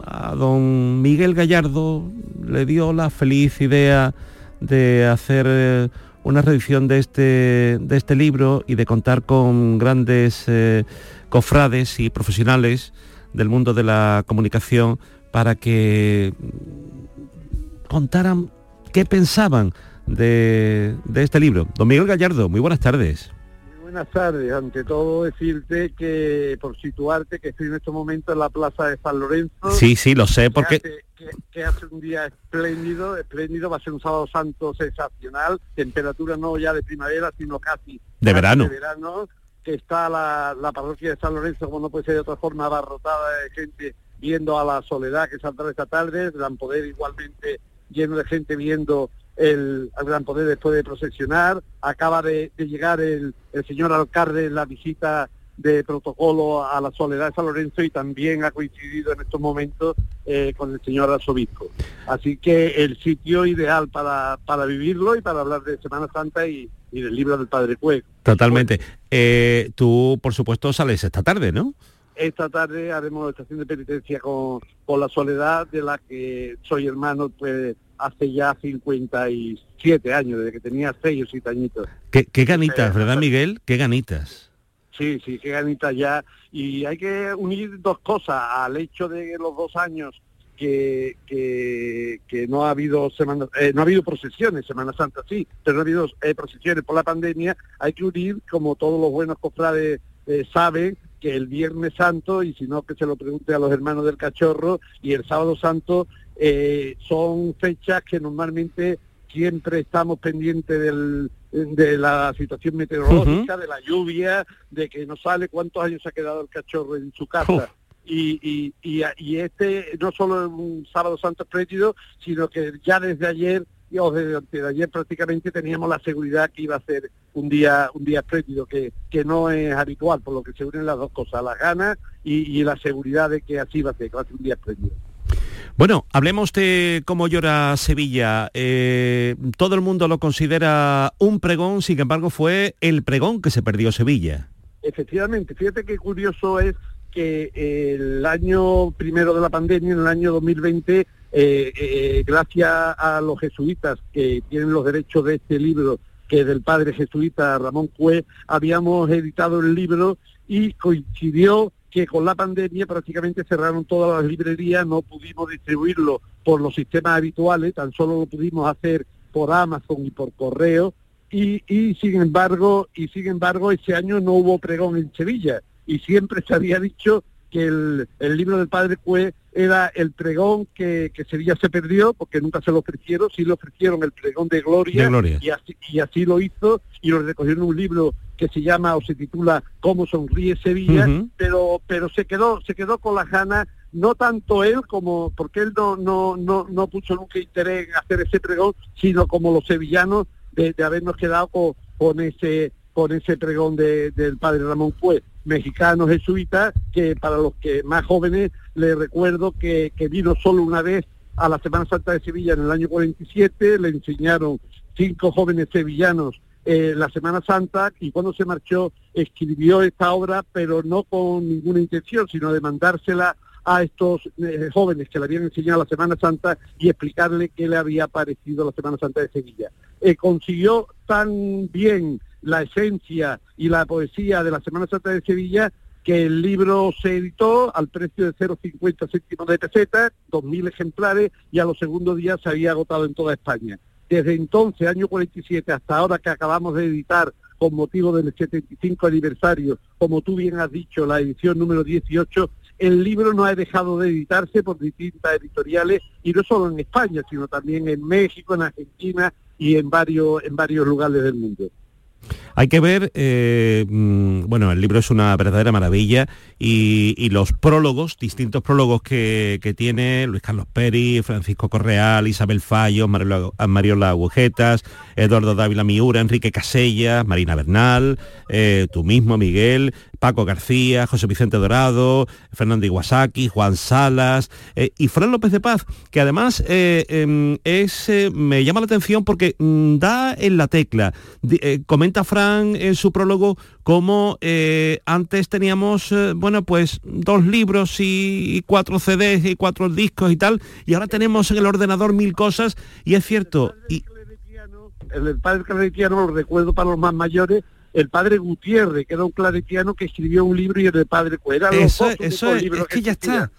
a don Miguel Gallardo le dio la feliz idea de hacer eh, una reedición de este, de este libro y de contar con grandes eh, cofrades y profesionales del mundo de la comunicación para que contaran qué pensaban de, de este libro. Don Miguel Gallardo, muy buenas tardes. Muy buenas tardes. Ante todo decirte que, por situarte, que estoy en estos momentos en la plaza de San Lorenzo. Sí, sí, lo sé, porque... Que hace, que, que hace un día espléndido, espléndido, va a ser un sábado santo sensacional, temperatura no ya de primavera, sino casi... De verano. De verano, que está la, la parroquia de San Lorenzo, como no puede ser de otra forma, abarrotada de gente viendo a la Soledad que saldrá esta tarde, Gran Poder igualmente lleno de gente viendo el, el Gran Poder después de procesionar. Acaba de, de llegar el, el señor alcalde en la visita de protocolo a la Soledad de San Lorenzo y también ha coincidido en estos momentos eh, con el señor arzobispo. Así que el sitio ideal para, para vivirlo y para hablar de Semana Santa y, y del libro del Padre Cue. Totalmente. Eh, tú, por supuesto, sales esta tarde, ¿no? Esta tarde haremos la estación de penitencia con, con la Soledad, de la que soy hermano pues hace ya cincuenta y siete años, desde que tenía seis o siete añitos. Qué, qué ganitas, eh, ¿verdad, Miguel? Qué ganitas. Sí, sí, qué ganitas ya. Y hay que unir dos cosas al hecho de los dos años que, que, que no ha habido semana, eh, no ha habido procesiones, Semana Santa sí, pero no ha habido eh, procesiones por la pandemia. Hay que unir, como todos los buenos cofrades eh, saben, que el Viernes Santo, y si no que se lo pregunte a los hermanos del Cachorro, y el Sábado Santo eh, son fechas que normalmente siempre estamos pendientes del, de la situación meteorológica, uh-huh. de la lluvia, de que no sale cuántos años se ha quedado el cachorro en su casa. Uh-huh. Y, y, y, y este no solo es un Sábado Santo espléndido, sino que ya desde ayer, o desde antes de ayer prácticamente teníamos la seguridad que iba a ser un día un día espléndido, que, que no es habitual, por lo que se unen las dos cosas, las ganas y, y la seguridad de que así va a ser, que va a ser un día espléndido. Bueno, hablemos de Cómo llora Sevilla. Eh, todo el mundo lo considera un pregón, sin embargo fue el pregón que se perdió Sevilla. Efectivamente, fíjate qué curioso es que el año primero de la pandemia, en el año dos mil veinte, eh, eh, gracias a los jesuitas que tienen los derechos de este libro, que es del padre jesuita Ramón Cue, habíamos editado el libro y coincidió que con la pandemia prácticamente cerraron todas las librerías, no pudimos distribuirlo por los sistemas habituales, tan solo lo pudimos hacer por Amazon y por correo, y, y sin embargo, y sin embargo ese año no hubo pregón en Sevilla. Y siempre se había dicho que el, el libro del padre Cue era el pregón que, que Sevilla se perdió, porque nunca se lo ofrecieron, sí le ofrecieron el pregón de Gloria, de Gloria. Y, así, y así lo hizo, y lo recogieron en un libro que se llama o se titula Cómo sonríe Sevilla, uh-huh. pero pero se quedó se quedó con la gana, no tanto él como, porque él no, no, no, no puso nunca interés en hacer ese pregón, sino como los sevillanos de, de habernos quedado con, con ese con ese pregón de, del padre Ramón Cue, mexicano jesuita, que para los que más jóvenes les recuerdo que, que vino solo una vez a la Semana Santa de Sevilla en el año cuarenta y siete, le enseñaron cinco jóvenes sevillanos eh, la Semana Santa, y cuando se marchó escribió esta obra, pero no con ninguna intención, sino de mandársela a estos eh, jóvenes que le habían enseñado la Semana Santa y explicarle qué le había parecido la Semana Santa de Sevilla. Eh, consiguió tan bien la esencia y la poesía de la Semana Santa de Sevilla, que el libro se editó al precio de cero coma cincuenta céntimos de peseta, dos mil ejemplares, y a los segundos días se había agotado en toda España. Desde entonces, año cuarenta y siete, hasta ahora que acabamos de editar, con motivo del setenta y cinco aniversario, como tú bien has dicho, la edición número dieciocho, el libro no ha dejado de editarse por distintas editoriales, y no solo en España, sino también en México, en Argentina y en varios, en varios lugares del mundo. Hay que ver, eh, bueno, el libro es una verdadera maravilla y, y los prólogos, distintos prólogos que, que tiene Luis Carlos Peri, Francisco Correal, Isabel Fallos, Mariola, Mariola Agujetas, Eduardo Dávila Miura, Enrique Casella, Marina Bernal, eh, tú mismo, Miguel, Paco García, José Vicente Dorado, Fernando Iwasaki, Juan Salas eh, y Fran López de Paz, que además eh, eh, es, eh, me llama la atención porque mm, da en la tecla, de, eh, comenta Fran en su prólogo cómo eh, antes teníamos eh, bueno pues dos libros y, y cuatro C Des y cuatro discos y tal, y ahora tenemos en el ordenador mil cosas, y es cierto. El padre claretiano, el, el padre claretiano, lo recuerdo para los más mayores, el padre Gutiérrez, que era un claretiano que escribió un libro, y el padre Cuera. Eso, eso es, es que ya está.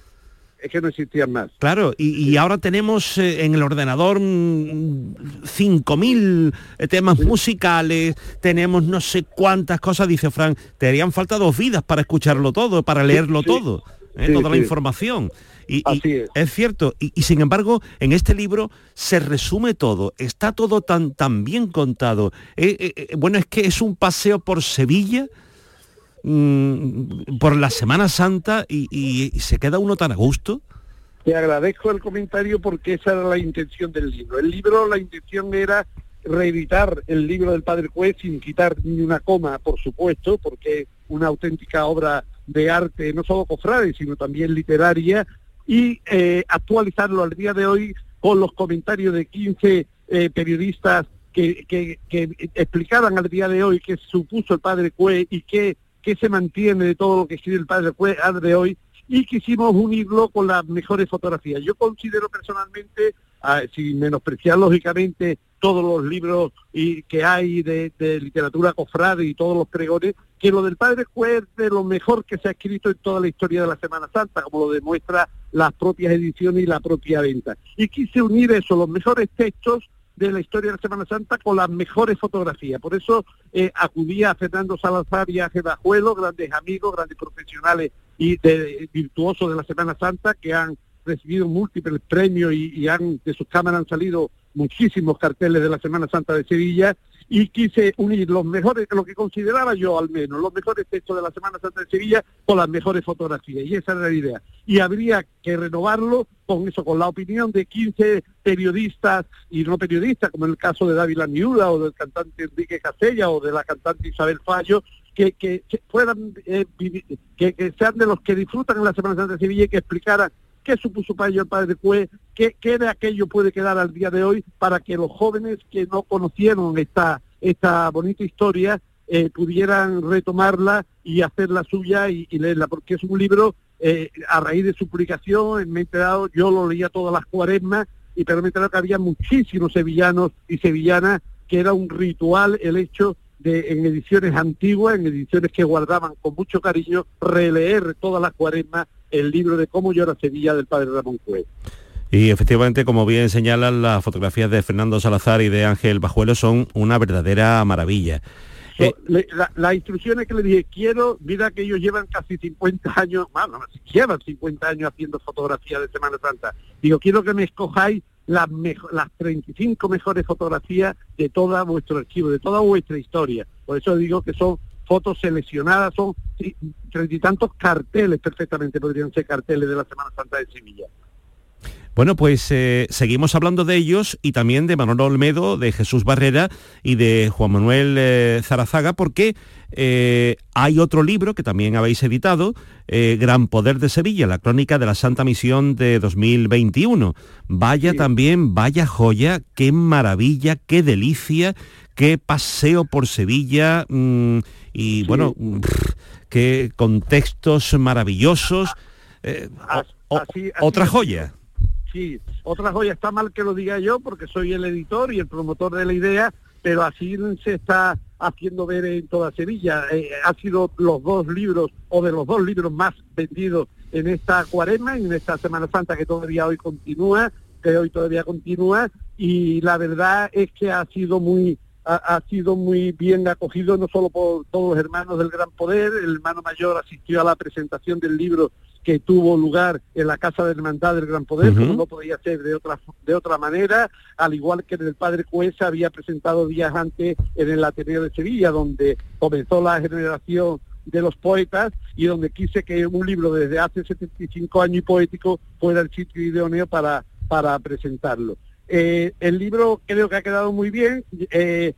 Es que no existían más. Claro, y, y ahora tenemos eh, en el ordenador mmm, cinco mil temas musicales, tenemos no sé cuántas cosas, dice Fran, te harían falta dos vidas para escucharlo todo, para leerlo sí, todo, eh, sí, toda sí. la información. Y, Así y es. es cierto, y, y sin embargo, en este libro se resume todo, está todo tan, tan bien contado. Eh, eh, bueno, es que es un paseo por Sevilla, por la Semana Santa, y, y, y se queda uno tan a gusto. Te agradezco el comentario porque esa era la intención del libro. El libro, la intención era reeditar el libro del padre Cue sin quitar ni una coma, por supuesto, porque es una auténtica obra de arte, no solo cofrade, sino también literaria, y eh, actualizarlo al día de hoy con los comentarios de quince eh, periodistas que, que, que explicaban al día de hoy qué supuso el padre Cue y qué que se mantiene de todo lo que escribe el padre Cue de hoy, y quisimos unirlo con las mejores fotografías. Yo considero personalmente, ah, sin menospreciar lógicamente todos los libros y, que hay de, de literatura cofrade y todos los pregones, que lo del padre Cue es de lo mejor que se ha escrito en toda la historia de la Semana Santa, como lo demuestra las propias ediciones y la propia venta. Y quise unir eso, los mejores textos de la historia de la Semana Santa con las mejores fotografías. Por eso eh, acudía a Fernando Salazar y a Ángel Bajuelo, grandes amigos, grandes profesionales y de, virtuosos de la Semana Santa, que han recibido múltiples premios y, y han de sus cámaras han salido muchísimos carteles de la Semana Santa de Sevilla y quise unir los mejores, lo que consideraba yo al menos, los mejores textos de la Semana Santa de Sevilla con las mejores fotografías, y esa era la idea. Y habría que renovarlo con eso, con la opinión de quince periodistas y no periodistas, como en el caso de Dávila Miura o del cantante Enrique Casella o de la cantante Isabel Fallo, que, que, que fueran eh, que, que sean de los que disfrutan en la Semana Santa de Sevilla y que explicaran qué supuso para ello el padre Cue, qué, qué de aquello puede quedar al día de hoy para que los jóvenes que no conocieron esta, esta bonita historia eh, pudieran retomarla y hacerla suya y, y leerla, porque es un libro, eh, a raíz de su publicación, me he enterado, yo lo leía todas las cuaresmas, y pero me he enterado que había muchísimos sevillanos y sevillanas, que era un ritual el hecho de, en ediciones antiguas, en ediciones que guardaban con mucho cariño, releer todas las cuaresmas el libro de Cómo llora Sevilla del padre Ramón Cue. Y efectivamente, como bien señalan, las fotografías de Fernando Salazar y de Ángel Bajuelo son una verdadera maravilla. So, eh, le, la, las instrucciones que le dije, quiero, mira que ellos llevan casi cincuenta años, bueno, llevan cincuenta años haciendo fotografías de Semana Santa. Digo, quiero que me escojáis las, mejo, las treinta y cinco mejores fotografías de todo vuestro archivo, de toda vuestra historia. Por eso digo que son fotos seleccionadas, son treinta y tantos carteles, perfectamente podrían ser carteles de la Semana Santa de Sevilla. Bueno, pues eh, seguimos hablando de ellos y también de Manolo Olmedo, de Jesús Barrera y de Juan Manuel eh, Zarazaga, porque eh, hay otro libro que también habéis editado, eh, Gran Poder de Sevilla, la crónica de la Santa Misión de dos mil veintiuno. Vaya sí. También, vaya joya, qué maravilla, qué delicia, qué paseo por Sevilla mmm, y sí. bueno, pff, qué contextos maravillosos, eh, así, o, así, otra así. joya. Sí, otra joya, está mal que lo diga yo porque soy el editor y el promotor de la idea, pero así se está haciendo ver en toda Sevilla. Eh, ha sido los dos libros, o de los dos libros más vendidos en esta cuaresma, en esta Semana Santa que todavía hoy continúa, que hoy todavía continúa, y la verdad es que ha sido muy, ha, ha sido muy bien acogido, no solo por todos los hermanos del Gran Poder. El hermano mayor asistió a la presentación del libro que tuvo lugar en la Casa de Hermandad del Gran Poder, uh-huh. como no podía ser de otra de otra manera, al igual que el padre Cue se había presentado días antes en el Ateneo de Sevilla, donde comenzó la generación de los poetas y donde quise que un libro desde hace setenta y cinco años y poético fuera el sitio idóneo para, para presentarlo. Eh, el libro creo que ha quedado muy bien. Eh,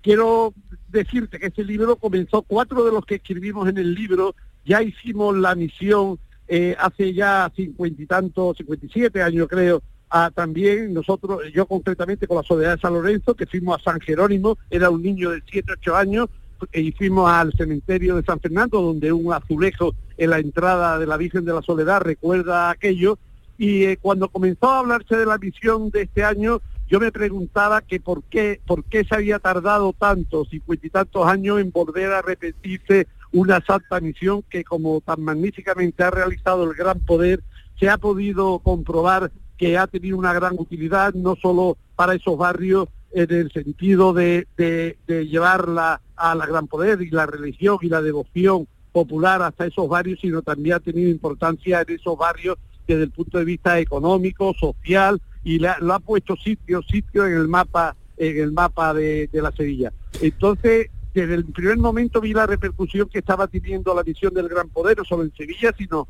quiero decirte que ese libro comenzó, cuatro de los que escribimos en el libro, ya hicimos la misión Eh, hace ya cincuenta y tantos, cincuenta y siete años creo, a, también nosotros, yo concretamente con la Soledad de San Lorenzo, que fuimos a San Jerónimo, era un niño de siete, ocho años, e, y fuimos al cementerio de San Fernando, donde un azulejo en la entrada de la Virgen de la Soledad recuerda aquello, y eh, cuando comenzó a hablarse de la misión de este año, yo me preguntaba que por qué, por qué se había tardado tanto, cincuenta y tantos años, en volver a repetirse una santa misión que, como tan magníficamente ha realizado el Gran Poder, se ha podido comprobar que ha tenido una gran utilidad, no solo para esos barrios en el sentido de, de, de llevarla a la Gran Poder y la religión y la devoción popular hasta esos barrios, sino también ha tenido importancia en esos barrios desde el punto de vista económico, social, y la, lo ha puesto sitio, sitio en el mapa, en el mapa de, de la Sevilla. Entonces, desde el primer momento vi la repercusión que estaba teniendo la misión del Gran Poder, no solo en Sevilla, sino,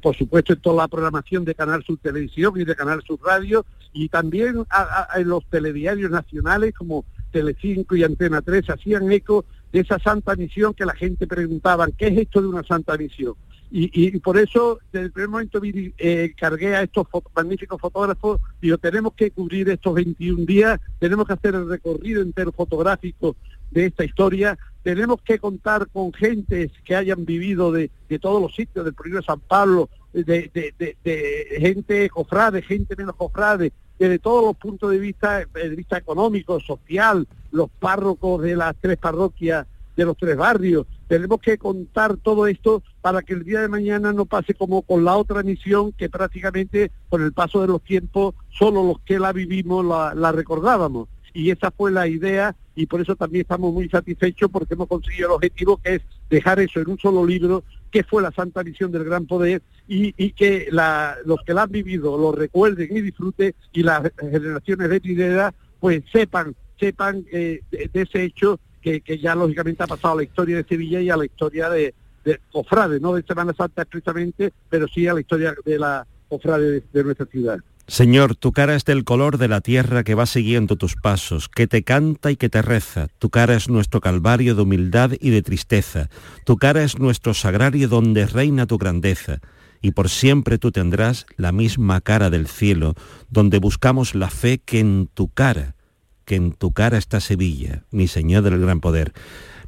por supuesto, en toda la programación de Canal Sur Televisión y de Canal Sur Radio, y también a, a, en los telediarios nacionales, como Telecinco y Antena tres, hacían eco de esa santa misión que la gente preguntaba, ¿qué es esto de una santa misión? Y, y por eso, desde el primer momento, vi, eh, cargué a estos fot- magníficos fotógrafos, digo, tenemos que cubrir estos veintiún días, tenemos que hacer el recorrido entero fotográfico de esta historia, tenemos que contar con gentes que hayan vivido de, de todos los sitios, del Pueblo de San Pablo, de, de, de, de gente cofrade, gente menos cofrade, desde todos los puntos de vista, de vista económico, social, los párrocos de las tres parroquias, de los tres barrios. Tenemos que contar todo esto para que el día de mañana no pase como con la otra misión, que prácticamente con el paso de los tiempos solo los que la vivimos la, la recordábamos. Y esa fue la idea, y por eso también estamos muy satisfechos porque hemos conseguido el objetivo, que es dejar eso en un solo libro qué fue la Santa Misión del Gran Poder y, y que la, los que la han vivido lo recuerden y disfruten, y las generaciones de Trinidad pues sepan, sepan eh, de, de ese hecho que, que ya lógicamente ha pasado a la historia de Sevilla y a la historia de, de cofrades, no de Semana Santa estrictamente, pero sí a la historia de la cofrade de, de nuestra ciudad. Señor, tu cara es del color de la tierra que va siguiendo tus pasos, que te canta y que te reza. Tu cara es nuestro calvario de humildad y de tristeza. Tu cara es nuestro sagrario donde reina tu grandeza. Y por siempre tú tendrás la misma cara del cielo, donde buscamos la fe que en tu cara, que en tu cara está Sevilla, mi Señor del Gran Poder.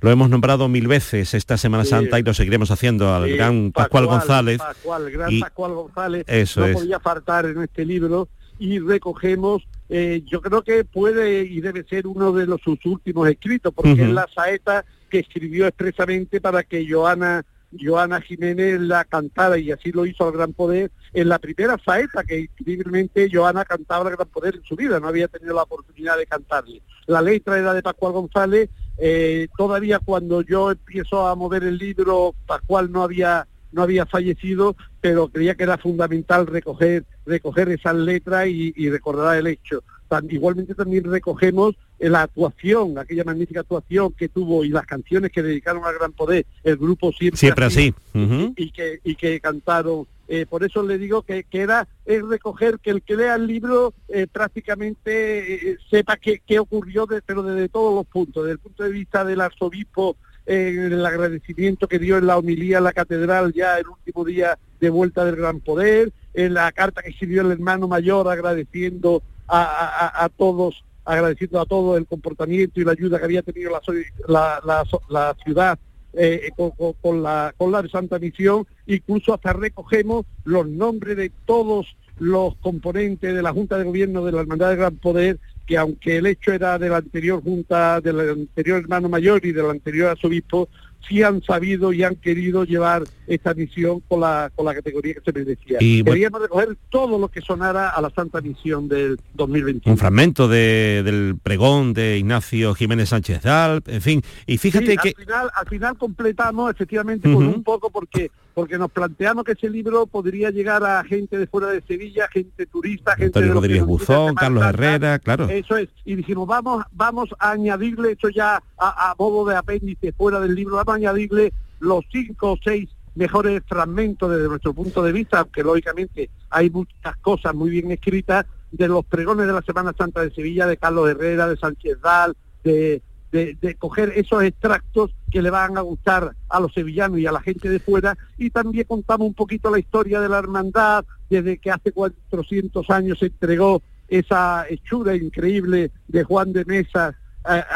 Lo hemos nombrado mil veces esta Semana Santa sí, y lo seguiremos haciendo al sí, gran Pascual, Pascual González. Pascual, el gran y, Pascual González eso no es. Podía faltar en este libro y recogemos, eh, yo creo que puede y debe ser uno de los, sus últimos escritos, porque uh-huh. es la saeta que escribió expresamente para que Joana, Joana Jiménez la cantara, y así lo hizo al Gran Poder, en la primera saeta que increíblemente Joana cantaba al Gran Poder en su vida, no había tenido la oportunidad de cantarle. La letra era de Pascual González. Eh, todavía cuando yo empiezo a mover el libro, Pascual no había no había fallecido, pero creía que era fundamental recoger recoger esas letras y, y recordar el hecho. Tan, igualmente también recogemos la actuación, aquella magnífica actuación que tuvo y las canciones que dedicaron al Gran Poder, el grupo Siempre, Siempre Así, así. Uh-huh. Y, y, que, y que cantaron. Eh, por eso le digo que, que era es recoger que el que lea el libro eh, prácticamente eh, sepa qué, qué ocurrió, de, pero desde todos los puntos, desde el punto de vista del arzobispo, eh, el agradecimiento que dio en la homilía en la catedral ya el último día de vuelta del Gran Poder, en la carta que escribió el hermano mayor agradeciendo a, a, a todos, agradeciendo a todos el comportamiento y la ayuda que había tenido la, la, la, la ciudad. Eh, con, con, con, la, con la Santa Misión, incluso hasta recogemos los nombres de todos los componentes de la Junta de Gobierno de la Hermandad del Gran Poder, que aunque el hecho era de la anterior Junta, del anterior hermano mayor y del anterior arzobispo, sí han sabido y han querido llevar esta misión con la, con la categoría que se merecía. Y queríamos bueno, recoger todo lo que sonara a la Santa Misión del dos mil veintiuno. Un fragmento de, del pregón de Ignacio Jiménez Sánchez Dalt, en fin, y fíjate sí, que... Al final, al final completamos efectivamente uh-huh. con un poco, porque, porque nos planteamos que ese libro podría llegar a gente de fuera de Sevilla, gente turista, gente Antonio de... Rodríguez Buzón, Carlos Herrera, claro. Eso es, y dijimos, vamos, vamos a añadirle esto ya a, a modo de apéndice fuera del libro, vamos a añadirle los cinco o seis mejores fragmentos desde nuestro punto de vista, aunque lógicamente hay muchas cosas muy bien escritas, de los pregones de la Semana Santa de Sevilla, de Carlos Herrera, de Sánchez Dal, de, de, de coger esos extractos que le van a gustar a los sevillanos y a la gente de fuera, y también contamos un poquito la historia de la hermandad, desde que hace cuatrocientos años se entregó esa hechura increíble de Juan de Mesa,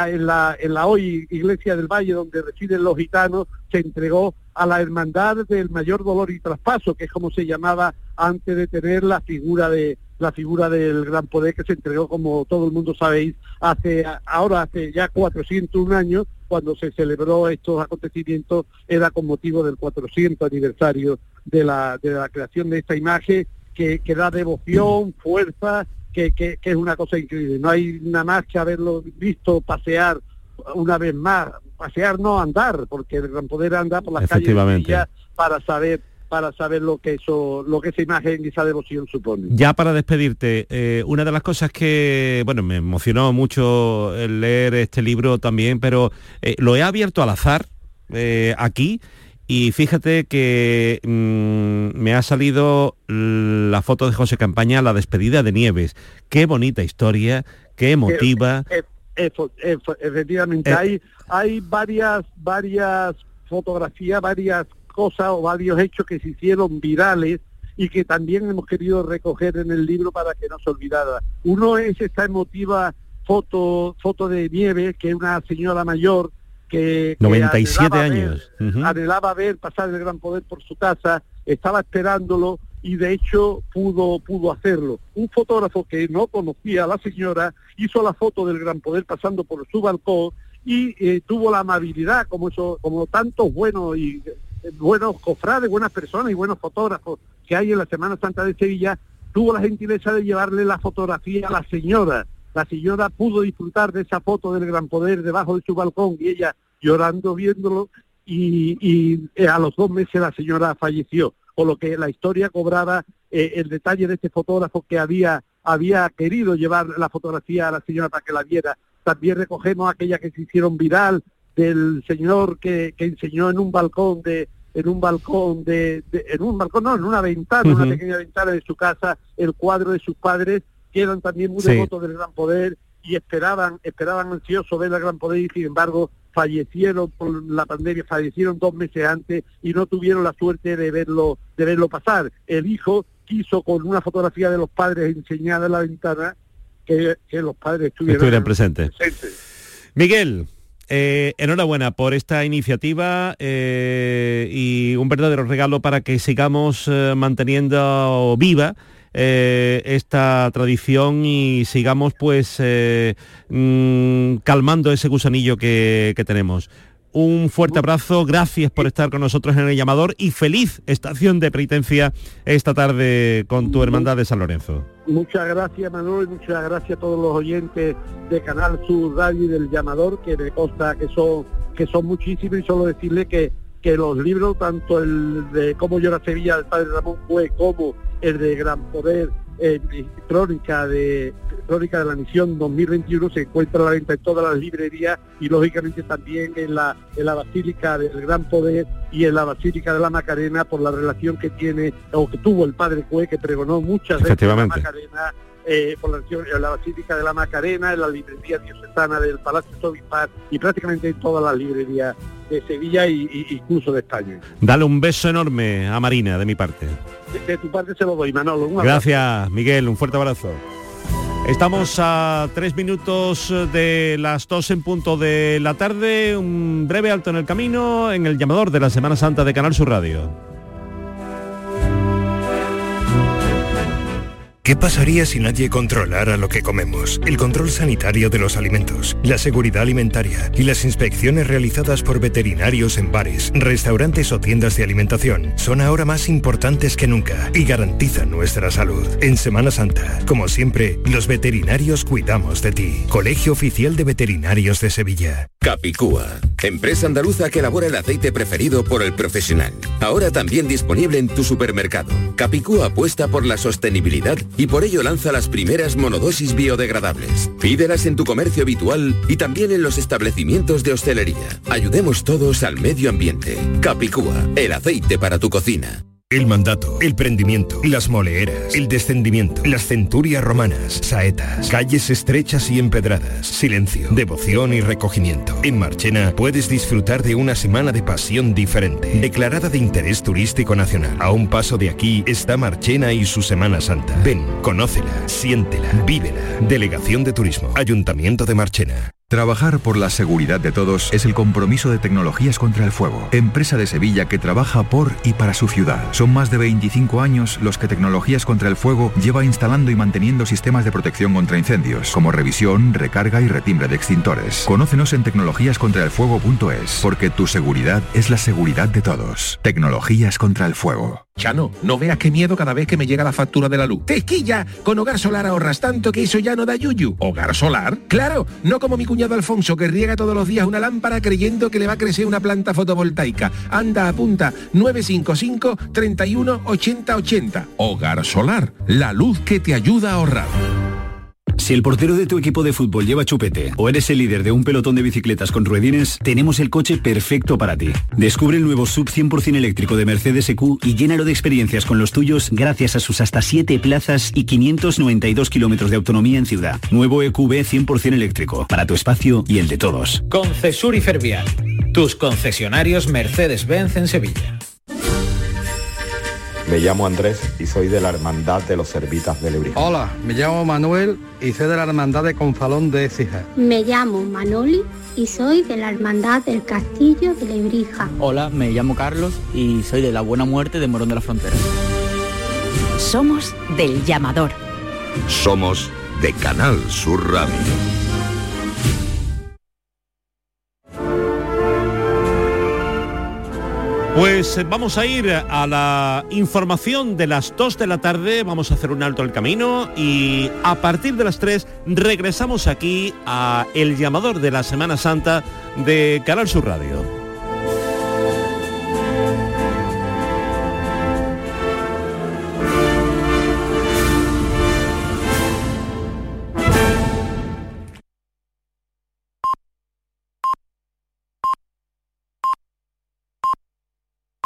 en la, en la hoy Iglesia del Valle, donde residen los gitanos, se entregó a la Hermandad del Mayor Dolor y Traspaso, que es como se llamaba antes de tener la figura de la figura del Gran Poder, que se entregó, como todo el mundo sabéis, hace ahora hace ya cuatrocientos un años, cuando se celebró estos acontecimientos, era con motivo del cuatrocientos aniversario de la, de la creación de esta imagen, que, que da devoción, fuerza, Que, que, que es una cosa increíble. No hay nada más que haberlo visto pasear una vez más, pasear no andar, porque el Gran Poder anda por las calles de Sevilla para saber, para saber lo que eso, lo que esa imagen y esa devoción supone. Ya para despedirte, eh, una de las cosas que, bueno, me emocionó mucho el leer este libro también, pero eh, lo he abierto al azar eh, aquí. Y fíjate que mmm, me ha salido la foto de José Campaña, la despedida de Nieves. Qué bonita historia, qué emotiva. E, e, e, e, efectivamente, e, hay, hay varias, varias fotografías, varias cosas o varios hechos que se hicieron virales y que también hemos querido recoger en el libro para que no se olvidara. Uno es esta emotiva foto, foto de Nieves, que es una señora mayor, que noventa y siete que anhelaba años ver, uh-huh. anhelaba ver pasar el Gran Poder por su casa, estaba esperándolo y de hecho pudo pudo hacerlo. Un fotógrafo que no conocía a la señora hizo la foto del Gran Poder pasando por su balcón y eh, tuvo la amabilidad, como eso, como tantos buenos y eh, buenos cofrades, buenas personas y buenos fotógrafos que hay en la Semana Santa de Sevilla, tuvo la gentileza de llevarle la fotografía a la señora. La señora pudo disfrutar de esa foto del Gran Poder debajo de su balcón y ella llorando viéndolo, y, y a los dos meses la señora falleció, con lo que la historia cobraba eh, el detalle de este fotógrafo que había, había querido llevar la fotografía a la señora para que la viera. También recogemos aquellas que se hicieron viral del señor que, que enseñó en un balcón de... en un balcón, de, de en un balcón, no, en una ventana, uh-huh. una pequeña ventana de su casa, el cuadro de sus padres, que eran también muy sí. devotos del Gran Poder y esperaban, esperaban ansioso ver al Gran Poder y, sin embargo, fallecieron por la pandemia, fallecieron dos meses antes y no tuvieron la suerte de verlo, de verlo pasar. El hijo quiso, con una fotografía de los padres enseñada en la ventana, que, que los padres estuvieran, estuvieran presentes. presentes. Miguel... Eh, enhorabuena por esta iniciativa eh, y un verdadero regalo para que sigamos eh, manteniendo viva eh, esta tradición y sigamos pues eh, mmm, calmando ese gusanillo que, que tenemos. Un fuerte abrazo, gracias por estar con nosotros en El Llamador y feliz estación de penitencia esta tarde con tu Hermandad de San Lorenzo. Muchas gracias, Manolo, y muchas gracias a todos los oyentes de Canal Sur Radio y del Llamador, que me consta que son, que son muchísimos, y solo decirle que, que los libros, tanto el de Cómo llora Sevilla del Padre Ramón Cue como el de Gran Poder, eh, crónica de crónica de la misión dos mil veintiuno, se encuentra a la venta en todas las librerías y lógicamente también en la en la Basílica del Gran Poder y en la Basílica de la Macarena, por la relación que tiene o que tuvo el Padre Cue, que pregonó muchas veces en la Macarena, eh, por la en la Basílica de la Macarena, en la librería diocesana del Palacio Obispal y prácticamente en todas las librerías de Sevilla y, y incluso de España. Dale un beso enorme a Marina, de mi parte. De, de tu parte se lo doy, Manolo. Un abrazo. Gracias, Miguel, un fuerte abrazo. Estamos a tres minutos de las dos en punto de la tarde, un breve alto en el camino en El Llamador de la Semana Santa de Canal Sur Radio. ¿Qué pasaría si nadie controlara lo que comemos? El control sanitario de los alimentos, la seguridad alimentaria y las inspecciones realizadas por veterinarios en bares, restaurantes o tiendas de alimentación son ahora más importantes que nunca y garantizan nuestra salud. En Semana Santa, como siempre, los veterinarios cuidamos de ti. Colegio Oficial de Veterinarios de Sevilla. Capicúa, empresa andaluza que elabora el aceite preferido por el profesional. Ahora también disponible en tu supermercado. Capicúa apuesta por la sostenibilidad y por ello lanza las primeras monodosis biodegradables. Pídelas en tu comercio habitual y también en los establecimientos de hostelería. Ayudemos todos al medio ambiente. Capicúa, el aceite para tu cocina. El mandato, el prendimiento, las moleeras, el descendimiento, las centurias romanas, saetas, calles estrechas y empedradas, silencio, devoción y recogimiento. En Marchena puedes disfrutar de una semana de pasión diferente, declarada de interés turístico nacional. A un paso de aquí está Marchena y su Semana Santa. Ven, conócela, siéntela, vívela. Delegación de Turismo, Ayuntamiento de Marchena. Trabajar por la seguridad de todos es el compromiso de Tecnologías contra el Fuego, empresa de Sevilla que trabaja por y para su ciudad. Son más de veinticinco años los que Tecnologías contra el Fuego lleva instalando y manteniendo sistemas de protección contra incendios, como revisión, recarga y retimbre de extintores. Conócenos en tecnologías contra el fuego punto es, porque tu seguridad es la seguridad de todos. Tecnologías contra el Fuego. Chano, no veas qué miedo cada vez que me llega la factura de la luz. ¡Tequilla! Con Hogar Solar ahorras tanto que eso ya no da yuyu. ¿Hogar Solar? ¡Claro! No como mi cuñado Alfonso, que riega todos los días una lámpara creyendo que le va a crecer una planta fotovoltaica. Anda, apunta, nueve cinco cinco, treinta y uno, ochenta ochenta. Hogar Solar, la luz que te ayuda a ahorrar. Si el portero de tu equipo de fútbol lleva chupete o eres el líder de un pelotón de bicicletas con ruedines, tenemos el coche perfecto para ti. Descubre el nuevo S U V cien por ciento eléctrico de Mercedes E Q y llénalo de experiencias con los tuyos gracias a sus hasta siete plazas y quinientos noventa y dos kilómetros de autonomía en ciudad. Nuevo E Q V cien por ciento eléctrico, para tu espacio y el de todos. Concesur y Fervial, tus concesionarios Mercedes-Benz en Sevilla. Me llamo Andrés y soy de la Hermandad de los Servitas de Lebrija. Hola, me llamo Manuel y soy de la Hermandad de Confalón de Écija. Me llamo Manoli y soy de la Hermandad del Castillo de Lebrija. Hola, me llamo Carlos y soy de la Buena Muerte de Morón de la Frontera. Somos del Llamador. Somos de Canal Sur Radio. Pues vamos a ir a la información de las dos de la tarde, vamos a hacer un alto al camino y a partir de las tres regresamos aquí a El Llamador de la Semana Santa de Canal Sur Radio.